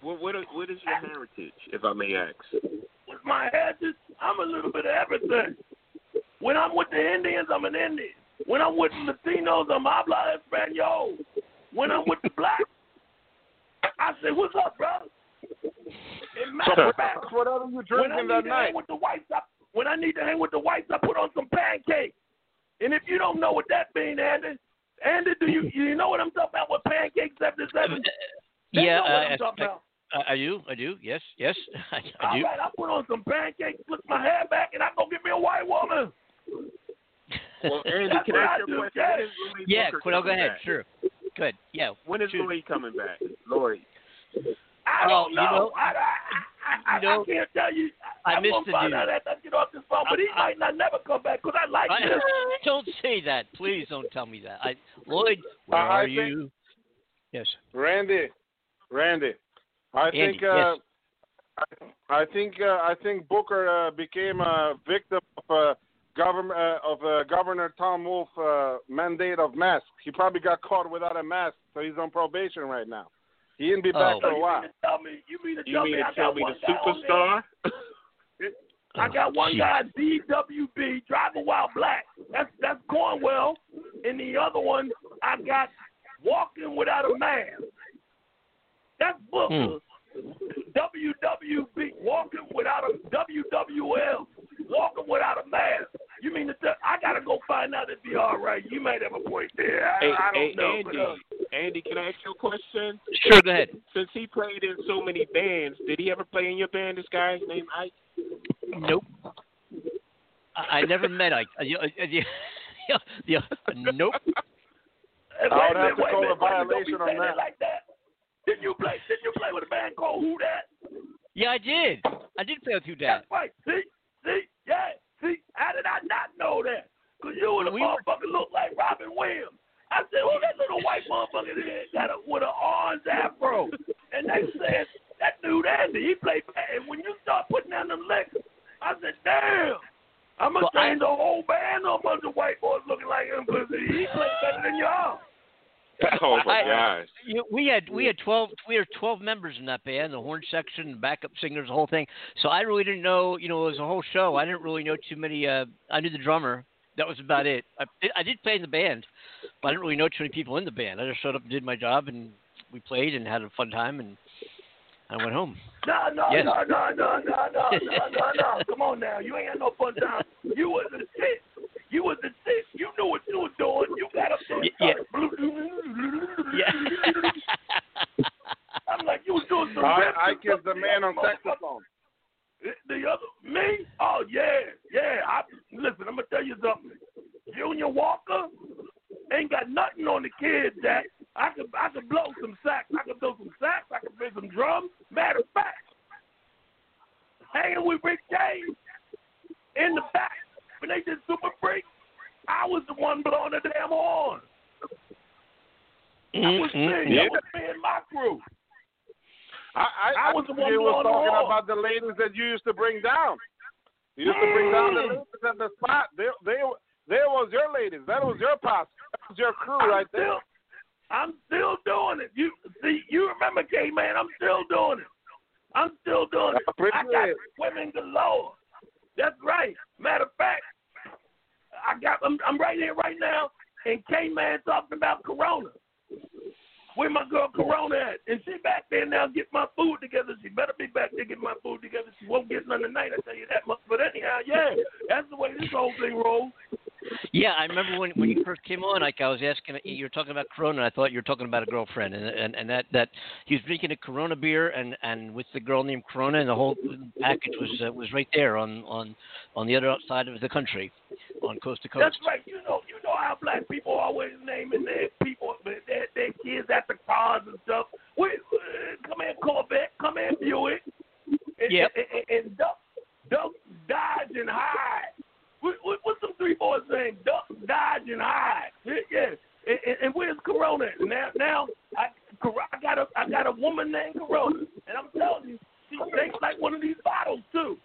What, what, what is your heritage, if I may ask? With my heritage, I'm a little bit of everything. When I'm with the Indians, I'm an Indian. When I'm with Latinos, I'm habla espanol. When I'm with the blacks, I say, what's up, brother? So fact, whatever you drinking that night. With the whites, I, when I need to hang with the whites, I put on some pancakes. And if you don't know what that means, Andy, Andy, do you you know what I'm talking about with pancakes after seven? They yeah, uh, I, I, I do, I do, yes, yes, I, I do. All right, I put on some pancakes, flip my hair back, and I go get me a white woman. Well, Andy, can I ask your question? Yeah, Quill, go ahead, back? Sure. Good, yeah. When is Lloyd coming back? Lloyd. I don't well, know. You know. I, I, I, you know, I can't tell you. I, I missed the news. I get off this phone, but he I, might not never come back because I like I, this. Don't say that. Please don't tell me that. I, Lloyd, where uh, are I you? Think, yes. Randy. Randy, I Andy, think uh, yes. I, I think uh, I think Booker uh, became a victim of uh, government uh, of uh, Governor Tom Wolf's uh, mandate of masks. He probably got caught without a mask, so he's on probation right now. He didn't be back oh. for a while. So you mean to tell me? You mean to tell me, to tell me the superstar? I got one Jeez. guy, D W B, Drive a While Black. That's that's Cornwell, and the other one I got Walking Without a Mask. That's Booker. Hmm. W W B, Walking Without a W W L, Walking Without a Mask. You mean to tell I gotta go find out if you're all right? You might have a point there. I, hey, I don't hey, know. Andy, but, uh, Andy, can I ask you a question? Sure, go ahead. Since he played in so many bands, did he ever play in your band? This guy's name Ike? Nope. I, I never met Ike. Uh, yeah, yeah, yeah, nope. I would have to call a violation on that. Like that. Did you play? Did you play with a band called Who Dat? Yeah, I did. I did play with Who Dat. That's right. See, see, yeah, see. How did I not know that? Cause you and the we motherfucker were... look like Robin Williams. I said, "Who well, that little white motherfucker there got a with an orange afro?" And they said, "That dude Andy, he played bad." And when you start putting down them lectures, I said, "Damn, I'm gonna change the whole band on a bunch of white boys looking like him because he played better than y'all." Oh my gosh! I, you, we had we had twelve we had twelve members in that band, the horn section, the backup singers, the whole thing. So I really didn't know, you know, it was a whole show. I didn't really know too many. Uh, I knew the drummer. That was about it. I, I did play in the band, but I didn't really know too many people in the band. I just showed up and did my job, and we played and had a fun time, and I went home. No, no, yes. no, no, no, no, no, no, no! Come on now, you ain't had no fun time. You was a shit. You was the six. You knew what you were doing. You got up there. Yeah. yeah. I'm like, you was doing some. I, I kissed the man on saxophone. The other me? Oh yeah, yeah. I listen. I'm gonna tell you something. Junior Walker ain't got nothing on the kid that I could. I could blow some sax. I could blow some sax. I could play some drums. Matter of fact, hanging with Rick James in the back. When they did Super Freak, I was the one blowing the damn horn. Mm-hmm. I was me. Yeah. I was me and my crew. I, I, I was I, the one blowing was the horn. You were talking about the ladies that you used to bring down. You used mm. to bring down the ladies at the spot. They, they, they was your ladies. That was your posse. That was your crew I'm right still, there. I'm still doing it. You see, you remember, K-Man, I'm still doing it. I'm still doing it. I got it. Women galore. That's right. Matter of fact, I got I'm, I'm right here right now, and K-Man talking about Corona. Where my girl Corona at? And she back there now get my food together. She better be back there get my food together. She won't get none tonight. I tell you that much. But anyhow, yeah, that's the way this whole thing rolls. Yeah, I remember when, when you first came on, like I was asking, you were talking about Corona, and I thought you were talking about a girlfriend, and and, and that, that he was drinking a Corona beer, and, and with the girl named Corona, and the whole package was uh, was right there on, on, on the other side of the country, on coast to coast. That's right. You know, you know how black people always naming their people, their, their kids after cars and stuff. We, uh, come in Corvette, come in Buick, and, yep. and, and, and duck, duck, dodge, and hide. What's some three boys saying? Duck, dodge, and hide. Yeah, yeah. And, and, and where's Corona? Now, now I, I got a, I got a woman named Corona, and I'm telling you, she thinks like one of these bottles too.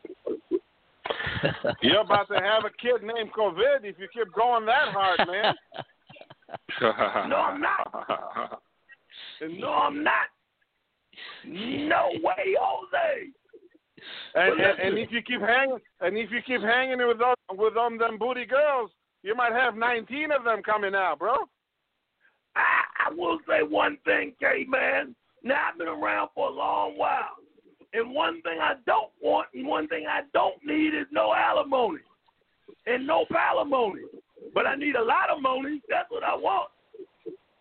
You're about to have a kid named COVID if you keep going that hard, man. No, I'm not. No, I'm not. No way, Jose. And, and, and if you keep hanging, and if you keep hanging with those, with them, them booty girls, you might have nineteen of them coming out, bro. I, I will say one thing, K man. Now I've been around for a long while, and one thing I don't want, and one thing I don't need is no alimony, and no palimony. But I need a lot of money. That's what I want.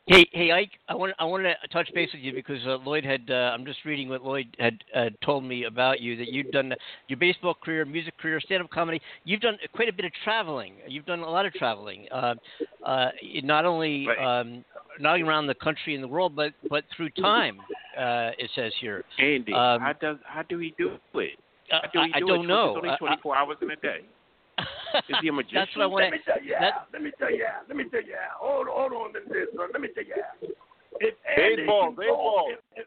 Hey, hey, Ike, I want I wanted to touch base with you because uh, Lloyd had. Uh, I'm just reading what Lloyd had uh, told me about you, that you've done your baseball career, music career, stand-up comedy. You've done quite a bit of traveling. You've done a lot of traveling, uh, uh, not only right. um, not around the country and the world, but, but through time. Uh, it says here, Andy, um, how does how do he do it? How do he do I, I don't it? know. It's only twenty-four uh, hours in a day. Is he a magician? That's what I wanna, let me tell you that, Let me tell you how. Let me tell you how. Hold, hold on to this, son. Let me tell you how. If Andy, baseball, can baseball. Walk, if,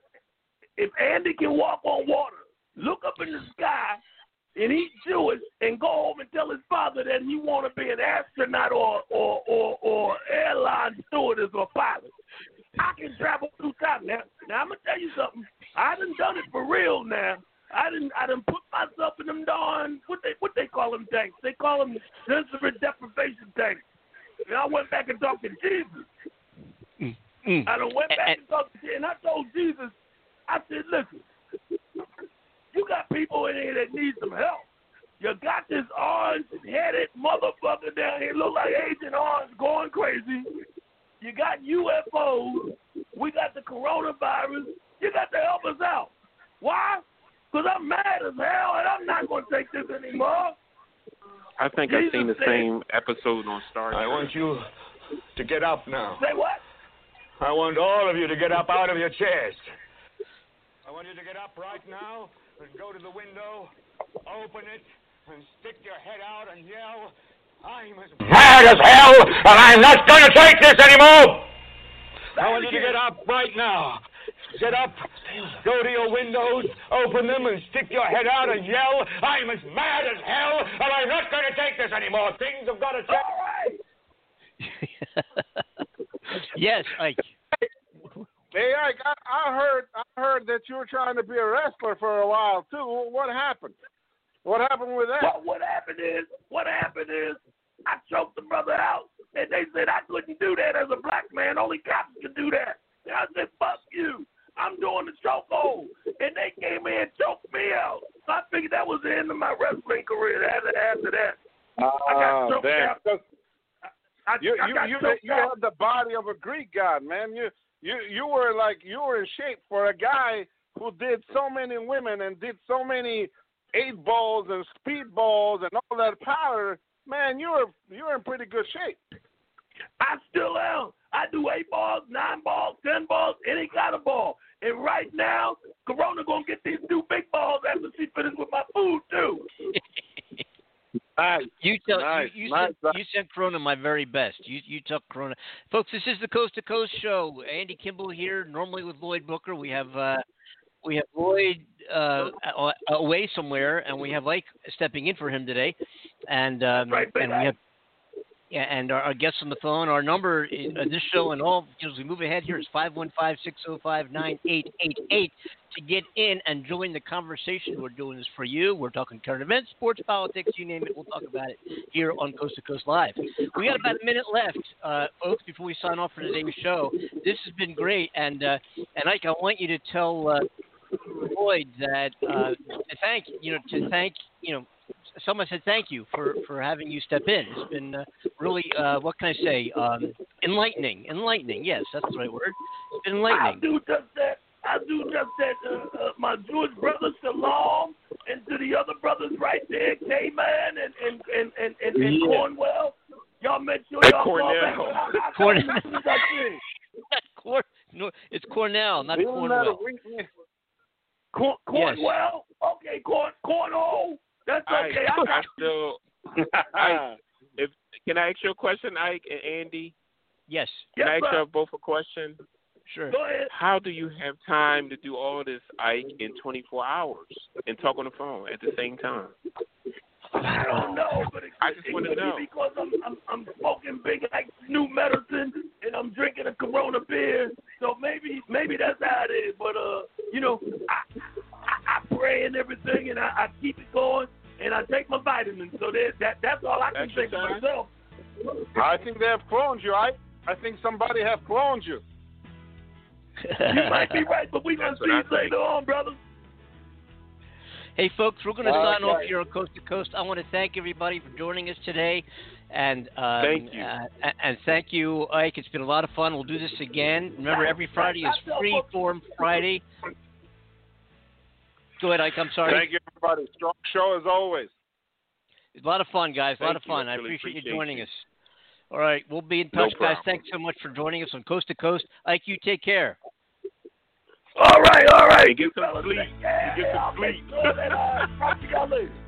if Andy can walk on water, look up in the sky, and eat Jewish, and go home and tell his father that you want to be an astronaut or, or, or, or airline stewardess or pilot, I can travel through time now. Now, I'm going to tell you something. I done done it for real now. I didn't. I didn't put myself in them darn what they what they call them tanks. They call them sensory deprivation tanks. And I went back and talked to Jesus. Mm-hmm. I done went back and talked to Jesus, and I told Jesus, I said, "Listen, you got people in here that need some help. You got this orange-headed motherfucker down here, look like Agent Orange, going crazy. You got U F Os. We got the coronavirus. You got to help us out. Why?" Because I'm mad as hell, and I'm not going to take this anymore. I think Jesus I've seen the said, same episode on Star Trek. I want you to get up now. Say what? I want all of you to get up out of your chairs. I want you to get up right now and go to the window, open it, and stick your head out and yell, I'm as mad as hell, and I'm not going to take this anymore. I want you to get up right now. Get up, go to your windows, open them, and stick your head out and yell, I'm as mad as hell, and I'm not going to take this anymore. Things have got to change. All right. Yes, Ike. Hey, Ike, I, I, heard, I heard that you were trying to be a wrestler for a while, too. What happened? What happened with that? Well, what happened is, what happened is, I choked the brother out, and they said I couldn't do that as a black man. Only cops could do that. And I said, fuck you. I'm doing the chokehold. And they came in and choked me out. So I figured that was the end of my wrestling career. After, after that, uh, I got choked damn. out. I, I, you, I got you, choked you out. Had the body of a Greek god, man. You, you, you were like, you were in shape for a guy who did so many women and did so many eight balls and speed balls and all that power. Man, you were, you were in pretty good shape. I still am. I do eight balls, nine balls, ten balls, any kind of ball. And right now, Corona going to get these two big balls after she finishes with my food, too. Nice. You, tell, nice. you, you, nice. Sent, you sent Corona my very best. You you took Corona. Folks, this is the Coast to Coast Show. Andy Kimbel here, normally with Lloyd Booker. We have uh, we have Lloyd uh, away somewhere, and we have Ike stepping in for him today. And, um, right, and we have... Yeah, and our, our guests on the phone, our number in uh, this show and all, as we move ahead here, is five one five, six oh five, nine eight eight eight to get in and join the conversation. We're doing this for you. We're talking current events, sports, politics, you name it. We'll talk about it here on Coast to Coast Live. We got about a minute left, uh, folks, before we sign off for today's show. This has been great, and uh, and Ike, I want you to tell uh, Lloyd that uh, to thank you know to thank you know. Someone said thank you for, for having you step in. It's been uh, really, uh, what can I say, um, enlightening. Enlightening, yes, that's the right word. It's been enlightening. I do just that. I do just that. Uh, uh, my Jewish brother, Shalom, and to the other brothers right there, K-Man and, and, and, and, and, and yeah. Cornwell. Y'all make sure y'all call back. Cornell. Cor- no, it's Cornell, not Isn't Cornwell. Cor- Cornwell? Yes. Okay, Corn Cornell. That's okay. I, I still. I, if can I ask you a question, Ike and Andy? Yes. Can yes, I ask you both a question? Sure. Go ahead. How do you have time to do all this, Ike, in twenty-four hours and talk on the phone at the same time? I don't know, but it, I just it want to know be because I'm, I'm I'm smoking big like new medicine and I'm drinking a Corona beer, so maybe maybe that's how it is. But uh, you know, I I, I pray and everything, and I, I keep it going, and I take my vitamins. So that that's all I can think of myself. I think they have cloned you. I I think somebody have cloned you. You might be right, but we gonna see you later on, brother. Hey, folks, we're going to sign okay. off here on Coast to Coast. I want to thank everybody for joining us today. And um, thank you. Uh, and thank you, Ike. It's been a lot of fun. We'll do this again. Remember, every Friday is Free Form Friday. Go ahead, Ike. I'm sorry. Thank you, everybody. Strong show as always. It's a lot of fun, guys. A lot of fun. I really appreciate you joining us. All right. We'll be in touch, guys. Thanks so much for joining us on Coast to Coast. Ike, you take care. All right, all right. You get some sleep. You get some sleep.